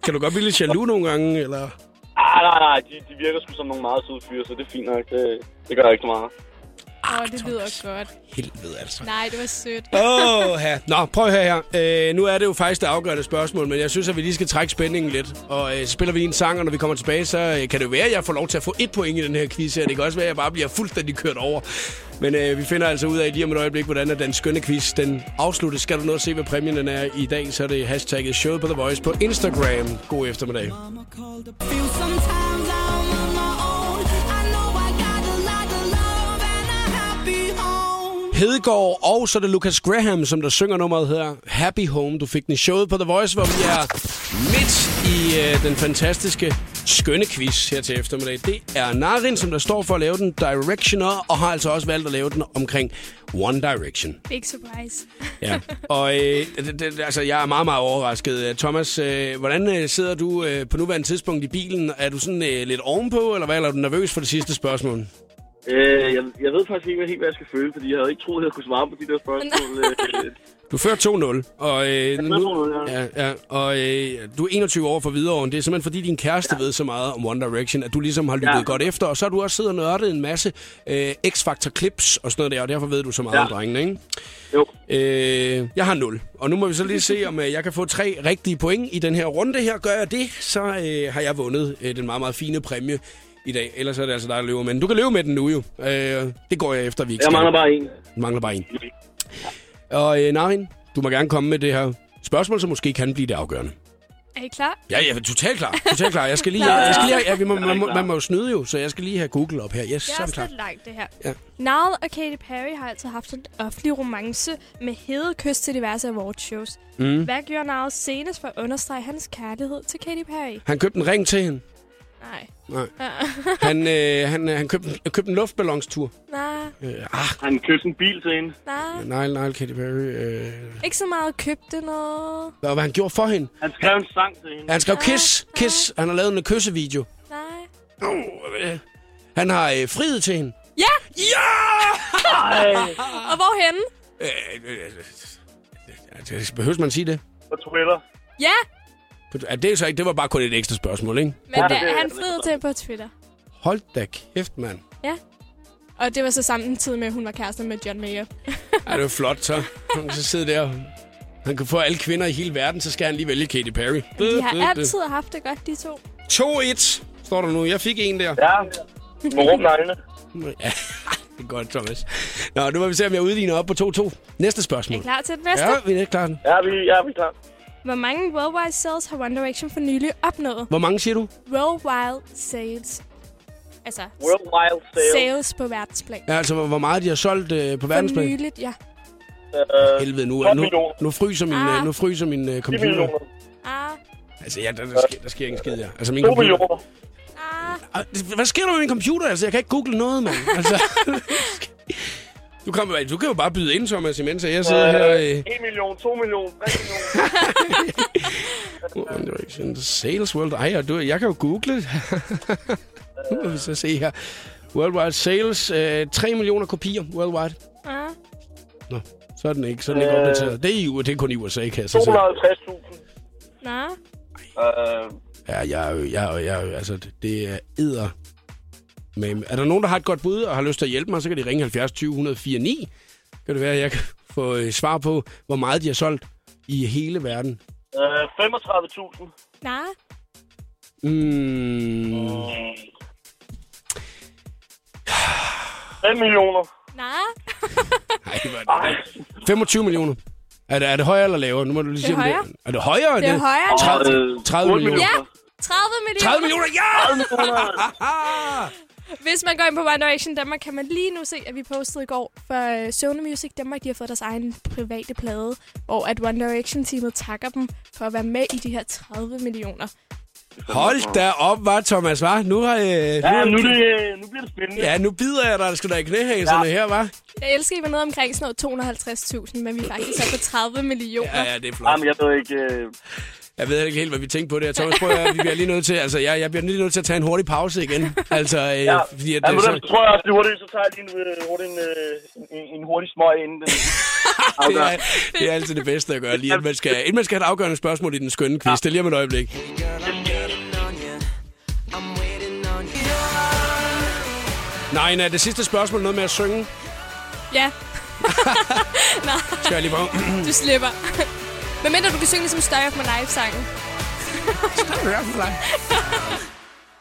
Kan du godt blive lidt jaloux nogle gange, eller...? Nej, nej, nej. De, de virker sgu som nogle meget søde fyre, så det er fint nok. Det, det gør jeg ikke så meget. Åh, oh, det Thomas. lyder godt. Helvede, altså. Nej, det var sødt. Åh, oh, ja. Nå, prøv at høre her. Øh, nu er det jo faktisk det afgørende spørgsmål, men jeg synes, at vi lige skal trække spændingen lidt. Og øh, spiller vi en sang, og når vi kommer tilbage, så øh, kan det være, at jeg får lov til at få et point i den her quiz her. Det kan også være, at jeg bare bliver fuldstændig kørt over. Men øh, vi finder altså ud af lige om et øjeblik, hvordan den skønne quiz den afsluttes. Skal du nå at se, hvad præmien den er i dag, så er det hashtagget Show på The Voice på Instagram. God eftermiddag. Hedegaard, og så er det Lucas Graham, som der synger nummeret her Happy Home. Du fik den i showet på The Voice, hvor vi er midt i øh, den fantastiske skønne quiz her til eftermiddag. Det er Narin, som der står for at lave den Directioner, og har altså også valgt at lave den omkring One Direction. Big surprise. Ja, og øh, det, det, altså, jeg er meget, meget overrasket. Thomas, øh, hvordan øh, sidder du øh, på nuværende tidspunkt i bilen? Er du sådan øh, lidt ovenpå, eller hvad? Eller er du nervøs for det sidste spørgsmål? Øh, jeg, jeg ved faktisk ikke helt, hvad jeg skal føle, fordi jeg havde ikke troet, at jeg kunne svare på de der spørgsmål. Du fører to nul, og, øh, nu, ja, ja, og øh, du er enogtyve år for Hvidovre. Det er simpelthen, fordi din kæreste ja. ved så meget om One Direction, at du ligesom har lyttet ja. godt efter. Og så har du også siddet og nørdet en masse øh, X-Factor-clips og sådan noget der, og derfor ved du så meget ja. om drengene, ikke? Jo. Øh, jeg har nul, og nu må vi så lige se, om øh, jeg kan få tre rigtige point i den her runde her. Gør jeg det, så øh, har jeg vundet øh, den meget, meget fine præmie i dag. Ellers er det altså dig, der løber med den. Du kan løbe med den nu, jo. Øh, det går jeg efter, vi ikke skal. Jeg mangler bare en. Du mangler bare en. Og øh, Narin, du må gerne komme med det her spørgsmål, som måske kan blive det afgørende. Er I klar? Ja, ja, totalt klar. Totalt klar. Jeg skal lige... ja, jeg skal lige ja, vi må, man, man må jo snyde jo, så jeg skal lige have Google op her. Yes, jeg så er også lidt langt, det her. Ja. Narl og Katy Perry har altså haft en offentlig romance med hedekys til diverse awardshows. Mm. Hvad gjorde Narl senest for at understrege hans kærlighed til Katy Perry? Han købte en ring til hende. Nej. Nej. Han, øh, han, han købte, købte en luftballonstur. Nej. Øh, ah. Han købte en bil til hende. Nej. Nej, nej, Katy Perry. Øh. Ikke så meget købte noget. Hvad han gjorde for hende? Han skrev en sang til hende. Han skrev nej, Kiss, Kiss. Nej. Han har lavet en kyssevideo. Nej. Oh, øh. Han har øh, friet til hende. Ja! Ja! Og hvorhenne? Øh, øh, øh, behøver man sige det? På Twitter. Ja! Er det så ikke? Det var bare kun et ekstra spørgsmål, ikke? Men ja, da, han friede til på Twitter. Hold da kæft, mand. Ja. Og det var så samtidig med, at hun var kæreste med John Mayer. Ej, det var flot, så. Hun så sidde der. Han kan få alle kvinder i hele verden, så skal han lige vælge Katy Perry. De har det, altid det. haft det godt, de to. to et, står der nu. Jeg fik en der. Ja. Hvorom neglene. Ja, det er godt, Thomas. Nå, nu må vi se, om jeg udligner op på to to. Næste spørgsmål. Er I klar til det næste? Ja, vi er klar. Ja, vi er klar. Hvor mange worldwide sales har One Direction for nylig opnået? Hvor mange siger du? Worldwide sales. Altså worldwide sales. Sales på verdensplan. Ja, altså hvor meget de har solgt øh, på verdensplan? For nyligt, ja. Uh, Helvede, nu, nu, nu fryser min, ah. nu fryser min uh, computer. Ah. Altså, ja, der, der, sker, der sker ingen skid, ja. Altså, min computer. Ah. Hvad sker der med min computer? Altså, jeg kan ikke google noget, mand. Altså, Du kan, du kan jo bare byde ind, Thomas, imens jeg sidder øh, her. Øh... en million, to millioner, tre millioner. One Direction, sales world. Ej, du, jeg kan jo google det. Nu må vi så se her. Worldwide sales, øh, tre millioner kopier worldwide. Ja. Nå, så er den ikke, så er den ikke øh, opdateret. Det er, jo, det er kun i U S A, kan jeg så sige. to hundrede og halvtreds tusind. Nej. Ja, jeg er jo, jeg er jo, jeg er jo, altså, det er edder. Men er der nogen, der har et godt bud og har lyst til at hjælpe mig, så kan de ringe halvfjerds tyve et nul fire ni. Kan det være, at jeg kan få svar på, hvor meget de har solgt i hele verden? Øh, femogtredive tusind. Nej. Mm. Oh. fem millioner. Nej. Nej, femogtyve millioner. Er det, er det højere eller lavere? Nu må du lige sige, det er, det. er det højere? Det er det? højere. tredive, tredive millioner. Ja, tredive millioner. tredive millioner, ja! Hvis man går ind på One Direction Danmark, kan man lige nu se, at vi postede i går for Sony Music Danmark. De har fået deres egen private plade, hvor at One Direction-teamet takker dem for at være med i de her tredive millioner. Hold da op, hva', Thomas, hva'? Nu har øh, ja, nu, det, nu bliver det spændende. Ja, nu bider jeg dig, der skal da i knæhæserne ja. her, hva'? Jeg elsker, at I var nede omkring sådan noget to hundrede og halvtreds tusind, men vi er faktisk er på tredive millioner. Ja, ja, det er flot. Jamen, jeg ved ikke... Øh... Jeg ved ikke helt, hvad vi tænkte på det her. Thomas, prøv at vi bliver lige nødt til... Altså, jeg, jeg bliver lige nødt til at tage en hurtig pause igen. Altså, øh, ja, fordi, at, ja, men så... der, tror jeg også, det hurtigt, så tager jeg lige en, en, en, en hurtig smøg inden den... det, er, det er altid det bedste at gøre, lige inden man skal, inden man skal have et afgørende spørgsmål i den skønne quiz. Ja. Det er lige om et øjeblik. Nej, nej, det sidste spørgsmål noget med at synge. Ja. Nej. Skal jeg lige prøve? Du slipper. Hvad mindre du kan synge ligesom Story of My Life-sangen? Story of My Life.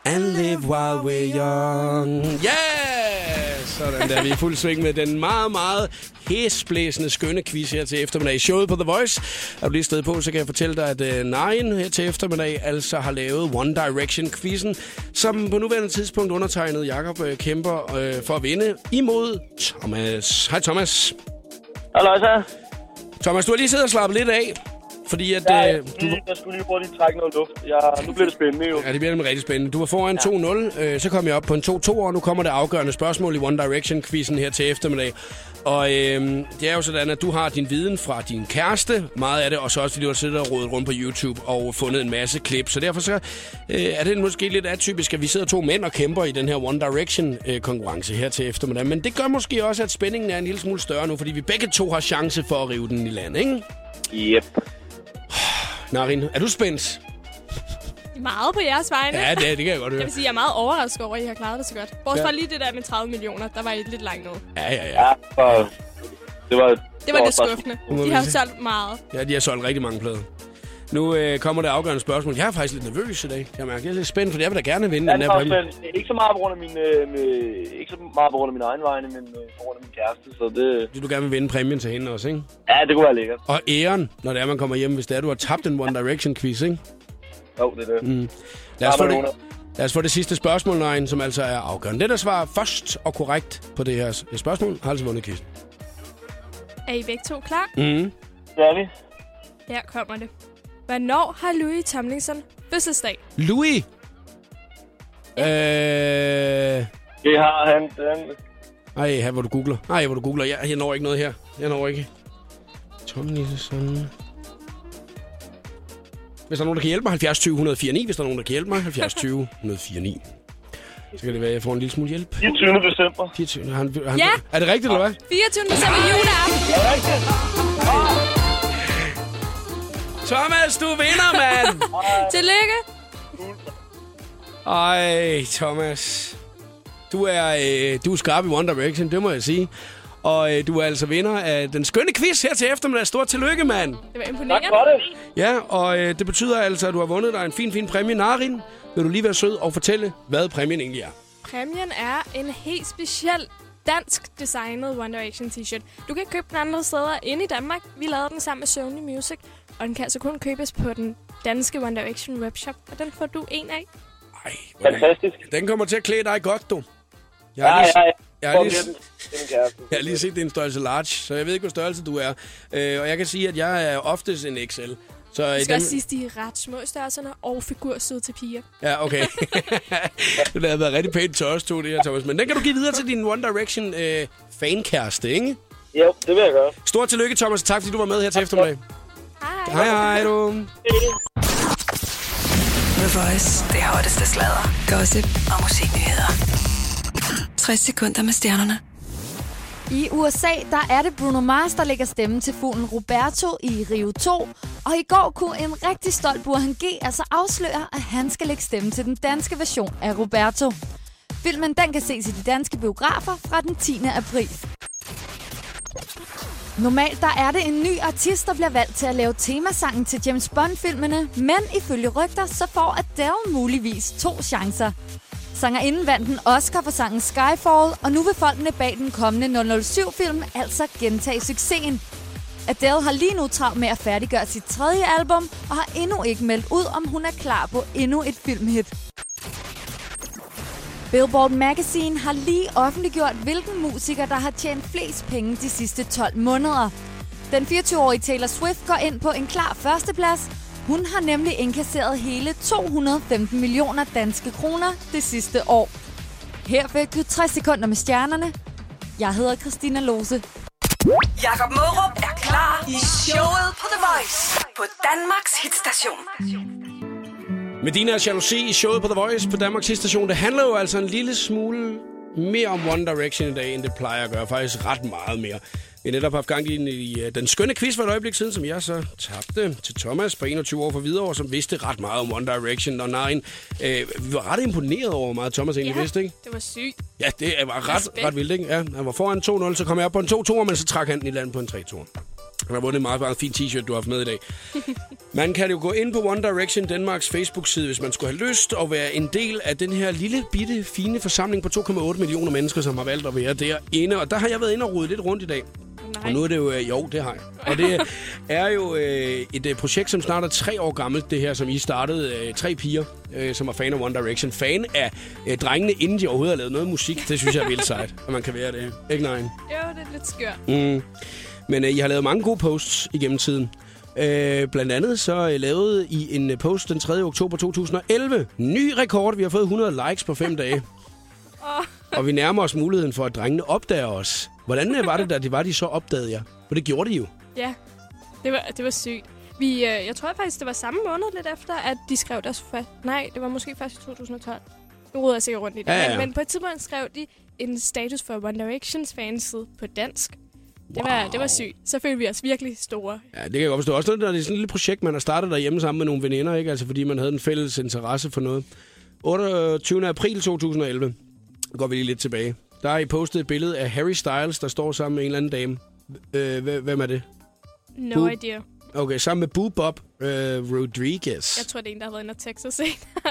And live while we're young. Yeah! Sådan der. Vi er fuld sving med den meget, meget hæsblæsende, skønne quiz her til eftermiddag. Showet på The Voice. Er du lige sted på, så kan jeg fortælle dig, at uh, Narin her til eftermiddag altså har lavet One Direction-quizzen, som på nuværende tidspunkt undertegnede Jakob uh, kæmper uh, for at vinde imod Thomas. Hej Thomas. Hallo så. Thomas, du har lige siddet og slappet lidt af. Fordi at, ja, øh, du... jeg skulle lige prøve at lige trække noget luft. Jeg... Nu bliver det spændende, jo. Ja, det bliver nemlig rigtig spændende. Du var foran ja. to nul, øh, så kom jeg op på en to to, og nu kommer det afgørende spørgsmål i One Direction-quizzen her til eftermiddag. Og øh, det er jo sådan, at du har din viden fra din kæreste, meget af det, og så også fordi du har siddet og rodet rundt på YouTube og fundet en masse klip. Så derfor så, øh, er det måske lidt atypisk, at vi sidder to mænd og kæmper i den her One Direction-konkurrence her til eftermiddag. Men det gør måske også, at spændingen er en lille smule større nu, fordi vi begge to har chance for at rive den i land, ikke? Yep. Narin, er du spændt? Meget på jeres vegne. Ja, det, det kan jeg godt høre. Jeg vil sige, jeg er meget overrasket over, at I har klaret det så godt. Bortset ja. fra lige det der med tredive millioner, der var I lidt langt noget. Ja, ja, ja. ja øh, det var, det var lidt skuffende. De har solgt meget. Ja, de har solgt rigtig mange plader. Nu øh, kommer det afgørende spørgsmål. Jeg er faktisk lidt nervøs i dag, kan jeg mærke. Jeg er lidt spændt, for jeg vil da gerne vinde ja, den her præmie. Ikke så meget på grund af min, øh, med, ikke så meget på grund af min egen vegne, men øh, på grund af min kæreste, så det... Vil du gerne vil vinde præmien til hende også, ikke? Ja, det kunne være lækkert. Og æren, når det er, man kommer hjem, hvis det er, du har tabt en One Direction-quiz, ikke? Jo, det er det. Mm. Lad, os få det lad os få det sidste spørgsmål, Narin, som altså er afgørende. Det, der svarer først og korrekt på det her spørgsmål, har altså vundet quizzen. Er I begge to klar? Mhm. Ja, her kommer det. Hvornår har Louis Tomlinson fødselsdag? Louis? Øh... Det har han. Den. Ej, her hvor du googler. Ej, hvor du googler. Jeg, jeg når ikke noget her. Jeg når ikke. Tommy sådan. Hvis der er nogen, der kan hjælpe mig, halvfjerds tyve et nul fire ni. Hvis der er nogen, der kan hjælpe mig, halvfjerds tyve et nul fire ni. Så kan det være, at jeg får en lille smule hjælp. fireogtyvende december. fireogtyvende Han, han, ja. Er det rigtigt, eller hvad? fireogtyvende december juleaften. Det er rigtigt. Thomas, du vinder, mand! Tillykke. Ej, Thomas. Du er, øh, du er skarp i One Direction, det må jeg sige. Og øh, du er altså vinder af den skønne quiz her til eftermiddag. Stort tillykke, mand. Det var imponerende. Tak for det. Ja, og øh, det betyder altså, at du har vundet dig en fin, fin præmie. Narin, vil du lige være sød og fortælle, hvad præmien egentlig er? Præmien er en helt speciel dansk designet One Direction t-shirt. Du kan købe den andre steder inde i Danmark. Vi lavede den sammen med Sony Music, og den kan altså kun købes på den danske One Direction webshop. Og den får du en af. Ej, fantastisk. Den kommer til at klæde dig godt, du. Jeg har, ja, lige, ja, ja. Jeg har, lige, jeg har lige set, det er en størrelse large, så jeg ved ikke, hvor størrelse du er. Øh, og jeg kan sige, at jeg er oftest en X L. Så jeg skal dem... også sige, de er ret små størrelserne og figursøde til piger. Ja, okay. Det har været rigtig pænt til os to, det her, Thomas. Men den kan du give videre til din One Direction øh, fankæreste, ikke? Jo, det vil jeg gøre. Stort tillykke, Thomas. Tak, fordi du var med her til eftermiddag. Hej. Hej, hej du. The Voice, det hotteste sladder, gossip og musiknyheder. tres sekunder med stjernerne. I U S A, der er det Bruno Mars, der lægger stemme til fuglen Roberto i Rio to. Og i går kunne en rigtig stolt Burhan G altså afsløre, at han skal lægge stemme til den danske version af Roberto. Filmen den kan ses i de danske biografer fra den tiende april. Normalt der er det en ny artist, der bliver valgt til at lave temasangen til James Bond-filmene. Men ifølge rygter, så får Adele muligvis to chancer. Sangerinden vandt en Oscar for sangen Skyfall, og nu vil folkene bag den kommende nul nul syv film altså gentage succesen. Adele har lige nu travlt med at færdiggøre sit tredje album, og har endnu ikke meldt ud, om hun er klar på endnu et filmhit. Billboard Magazine har lige offentliggjort, hvilken musiker, der har tjent flest penge de sidste tolv måneder. Den fireogtyve-årige Taylor Swift går ind på en klar førsteplads. Hun har nemlig indkasseret hele to hundrede og femten millioner danske kroner det sidste år. Her fik du tres sekunder med stjernerne. Jeg hedder Christina Lose. Jakob Mørup er klar i showet på The Voice på Danmarks hitstation. Medina og jalousi i showet på The Voice på Danmarks hitstation. Det handler jo altså en lille smule mere om One Direction i dag, end det plejer at gøre. Faktisk ret meget mere. Vi har netop haft gang i den, i den skønne quiz for et øjeblik siden, som jeg så tabte til Thomas på enogtyve år fra Hvidovre, som vidste ret meget om One Direction og Narin. Øh, vi var ret imponeret over, hvor meget Thomas egentlig ja, vidste, ikke? Det var sygt. Ja, det var ret, ret vildt, ikke? Ja, han var foran to nul, så kom jeg op på en to-toer, men så trak han den i land på en tre-toer. Han har vundet en meget, meget fin t-shirt, du har haft med i dag. Man kan jo gå ind på One Direction Danmarks Facebook-side, hvis man skulle have lyst at være en del af den her lille, bitte, fine forsamling på to komma otte millioner mennesker, som har valgt at være derinde. Og der har jeg været inde og rodet lidt rundt i dag. Nej. Og nu er det jo... Jo, det har jeg. Og det er jo øh, et projekt, som snart er tre år gammelt, det her, som I startede. Øh, tre piger, øh, som er fan af One Direction. Fan af øh, drengene, inden de overhovedet har lavet noget musik. Det synes jeg er vildt sejt, at man kan være det. Ikke, Narin? Jo, det er lidt skørt. Mm. Men øh, I har lavet mange gode posts igennem tiden. Øh, blandt andet så øh, lavede I en post den tredje oktober to tusind og elleve. Ny rekord. Vi har fået hundrede likes på fem dage. Oh. Og vi nærmer os muligheden for, at drengene opdager os. Hvordan øh, var det, da de var de så opdagede jer? For det gjorde de jo. Ja, det var, det var sygt. Vi, øh, jeg tror faktisk, det var samme måned lidt efter, at de skrev deres... Fa- Nej, det var måske først i to tusind og tolv. Nu ruder jeg sikkert rundt i det. Ja, ja. Men, men på et tidspunkt skrev de en status for One Directions fanside på dansk. Wow. Det var, det var sygt. Så følte vi os virkelig store. Ja, det kan jeg godt forstå. Også når det er sådan et lille projekt, man har startet derhjemme sammen med nogle veninder, ikke? Altså fordi man havde en fælles interesse for noget. otteogtyvende april to tusind og elleve. Går vi lige lidt tilbage. Der har I postet et billede af Harry Styles, der står sammen med en eller anden dame. Øh, hvem er det? No Boo? Idea. Okay, sammen med Boo Bob øh, Rodriguez. Jeg tror, det er en, der har været inde og tekst og set.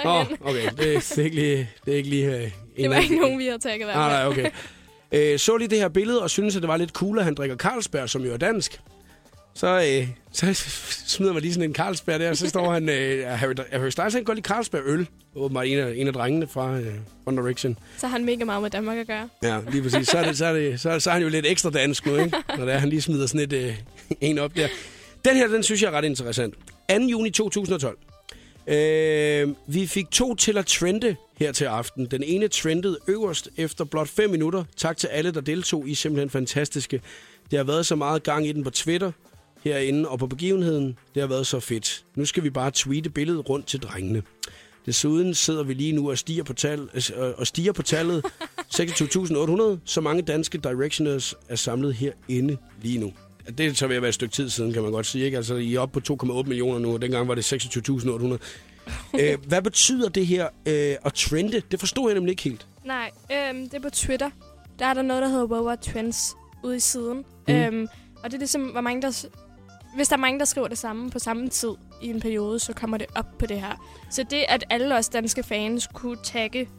Åh, okay. Det, det er ikke lige... Det, er ikke lige, øh, det var ikke nogen, vi havde tagget hver. Nej, ah, okay. Øh, så lige det her billede og synes at det var lidt cool, at han drikker Carlsberg, som jo er dansk. Så, øh, så smider man lige sådan en Carlsberg der, og så står han... Øh, Harry, Harry Styles, han går lige Carlsberg-øl. Åbenbart en af, en af drengene fra øh, One Direction. Så har han mega meget med Danmark at gøre. Ja, lige præcis. Så er, det, så er, det, så er, det, så er han jo lidt ekstra dansk nu, ikke? Når det er, han lige smider sådan et, øh, en op der. Den her, den synes jeg er ret interessant. anden juni to tusind og tolv. Øh, vi fik to til at trende her til aften. Den ene trendede øverst efter blot fem minutter. Tak til alle, der deltog. I er simpelthen fantastiske. Det har været så meget gang i den på Twitter herinde og på begivenheden. Det har været så fedt. Nu skal vi bare tweete billedet rundt til drengene. Desuden sidder vi lige nu og stiger på, tal, øh, og stiger på tallet seksogtyve tusind otte hundrede. Så mange danske Directioners er samlet herinde lige nu. Det er så ved at være et stykke tid siden, kan man godt sige. Ikke? Altså, I er oppe på to komma otte millioner nu, og dengang var det seksogtyve tusind otte hundrede. Æh, hvad betyder det her øh, at trende? Det forstod jeg nemlig ikke helt. Nej, øh, det er på Twitter. Der er der noget, der hedder Wow Trends ude i siden. Mm. Øhm, og det er ligesom, hvor mange der... Hvis der er mange, der skriver det samme på samme tid i en periode, så kommer det op på det her. Så det, at alle os danske fans kunne tagge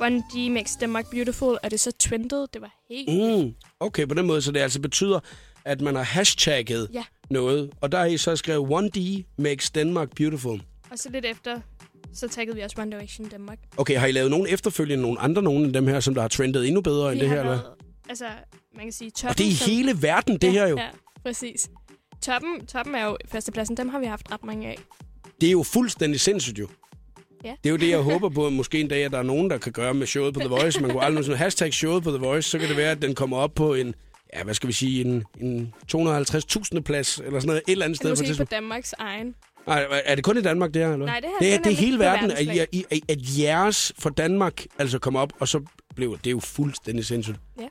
One D Makes Denmark Beautiful, og det så trendede, det var helt... Mm. Okay, på den måde, så det altså betyder... at man har hashtagget ja. noget, og der har I så skrevet One D Makes Denmark Beautiful. Og så lidt efter, så taggede vi også One Direction Danmark. Okay, har I lavet nogen efterfølgende, nogle andre nogen af dem her, som der har trendet endnu bedre vi end det her? Været, eller? Altså, man kan sige toppen... Og det er i som... hele verden, det ja, her jo. Ja, præcis. Toppen, toppen er jo førstepladsen, dem har vi haft ret mange af. Det er jo fuldstændig sindssygt jo. Ja. Det er jo det, jeg håber på, måske en dag, at der er nogen, der kan gøre med showet på The Voice. Man kunne aldrig sådan hashtag showet på The Voice, så kan det være, at den kommer op på en... Ja, hvad skal vi sige, en, en to hundrede og halvtreds tusind plads, eller sådan noget, et eller andet sted. Det er måske på Danmarks egen. Nej, er det kun i Danmark, det her? Eller? Nej, det, her, det, er, det er hele verden, at, at, at jeres for Danmark altså kom op, og så blev det er jo fuldstændig sindssygt. Ja.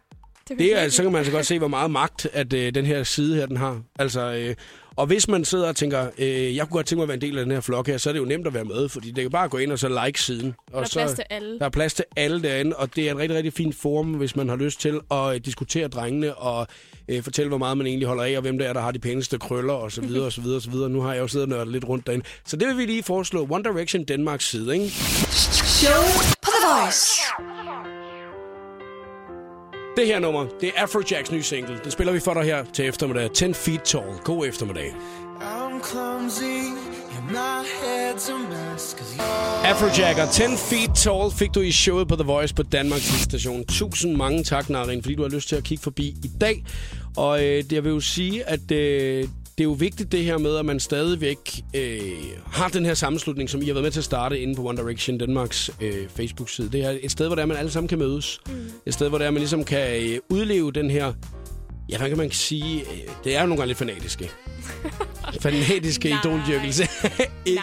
Det, det er, så kan man altså godt se, hvor meget magt, at øh, den her side her, den har. Altså, øh, og hvis man sidder og tænker, øh, jeg kunne godt tænke mig at være en del af den her flok her, så er det jo nemt at være med, fordi det kan bare gå ind og så like siden. Og der er så, plads til alle. Der er plads til alle derinde, og det er en rigtig, rigtig fin forum, hvis man har lyst til at øh, diskutere drengene og øh, fortælle, hvor meget man egentlig holder af, og hvem der er, der har de pæneste krøller, og så videre, og så videre, og så videre. Nu har jeg jo siddet og nørdet lidt rundt derinde. Så det vil vi lige foreslå. One Direction Danmarks side, ikke? Show på The Voice. Det her nummer, det er Afrojacks nye single. Den spiller vi for dig her til eftermiddag. ten feet tall. God eftermiddag. Afrojack og ten feet tall fik du i showet på The Voice på Danmarks station. Tusind mange tak, Narin, fordi du har lyst til at kigge forbi i dag. Og øh, jeg vil jo sige, at øh, det er jo vigtigt det her med, at man stadigvæk øh, har den her sammenslutning, som I har været med til at starte inde på One Direction Danmarks øh, Facebook-side. Det er et sted, hvor der man alle sammen kan mødes. Mm. Et sted, hvor der man ligesom kan øh, udleve den her... Ja, hvad kan man sige? Øh, det er jo nogle gange lidt fanatiske. fanatiske idoldyrkelse. Nej,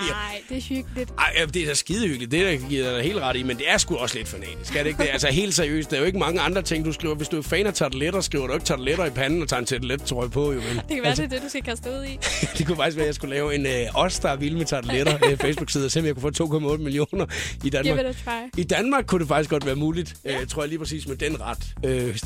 det er hyggeligt. Ej, det er da skide hyggeligt. Det er der giver dig helt ret i, men det er sgu også lidt fanatisk. Er det ikke det? Altså helt seriøst. Der er jo ikke mange andre ting, du skriver. Hvis du er fan af tarteletter, skriver du ikke tarteletter i panden og tager en tartelettrøje på. Jo, men. Det kan være, altså, det er det, du skal kaste ud i. Det kunne faktisk være, at jeg skulle lave en øh, os, der er vilde med tarteletter øh, Facebook-side, og se, om jeg kunne få to komma otte millioner i Danmark. Give it a try. I Danmark kunne det faktisk godt være muligt, ja. øh, tror jeg lige præcis, med den ret. Øh,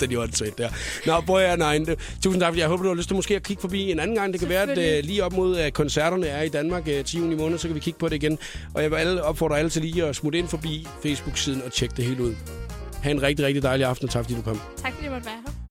den er jo altid der. Nå, prøv at nej. Tusind tak, fordi jeg håber, du har lyst til måske at kigge forbi en anden gang. Det kan være, at uh, lige op mod uh, koncerterne er i Danmark uh, ti juni måned, så kan vi kigge på det igen. Og jeg vil alle opfordre alle til lige at smutte ind forbi Facebook-siden og tjekke det hele ud. Ha' en rigtig, rigtig dejlig aften, og tak fordi du kom. Tak fordi du måtte være her.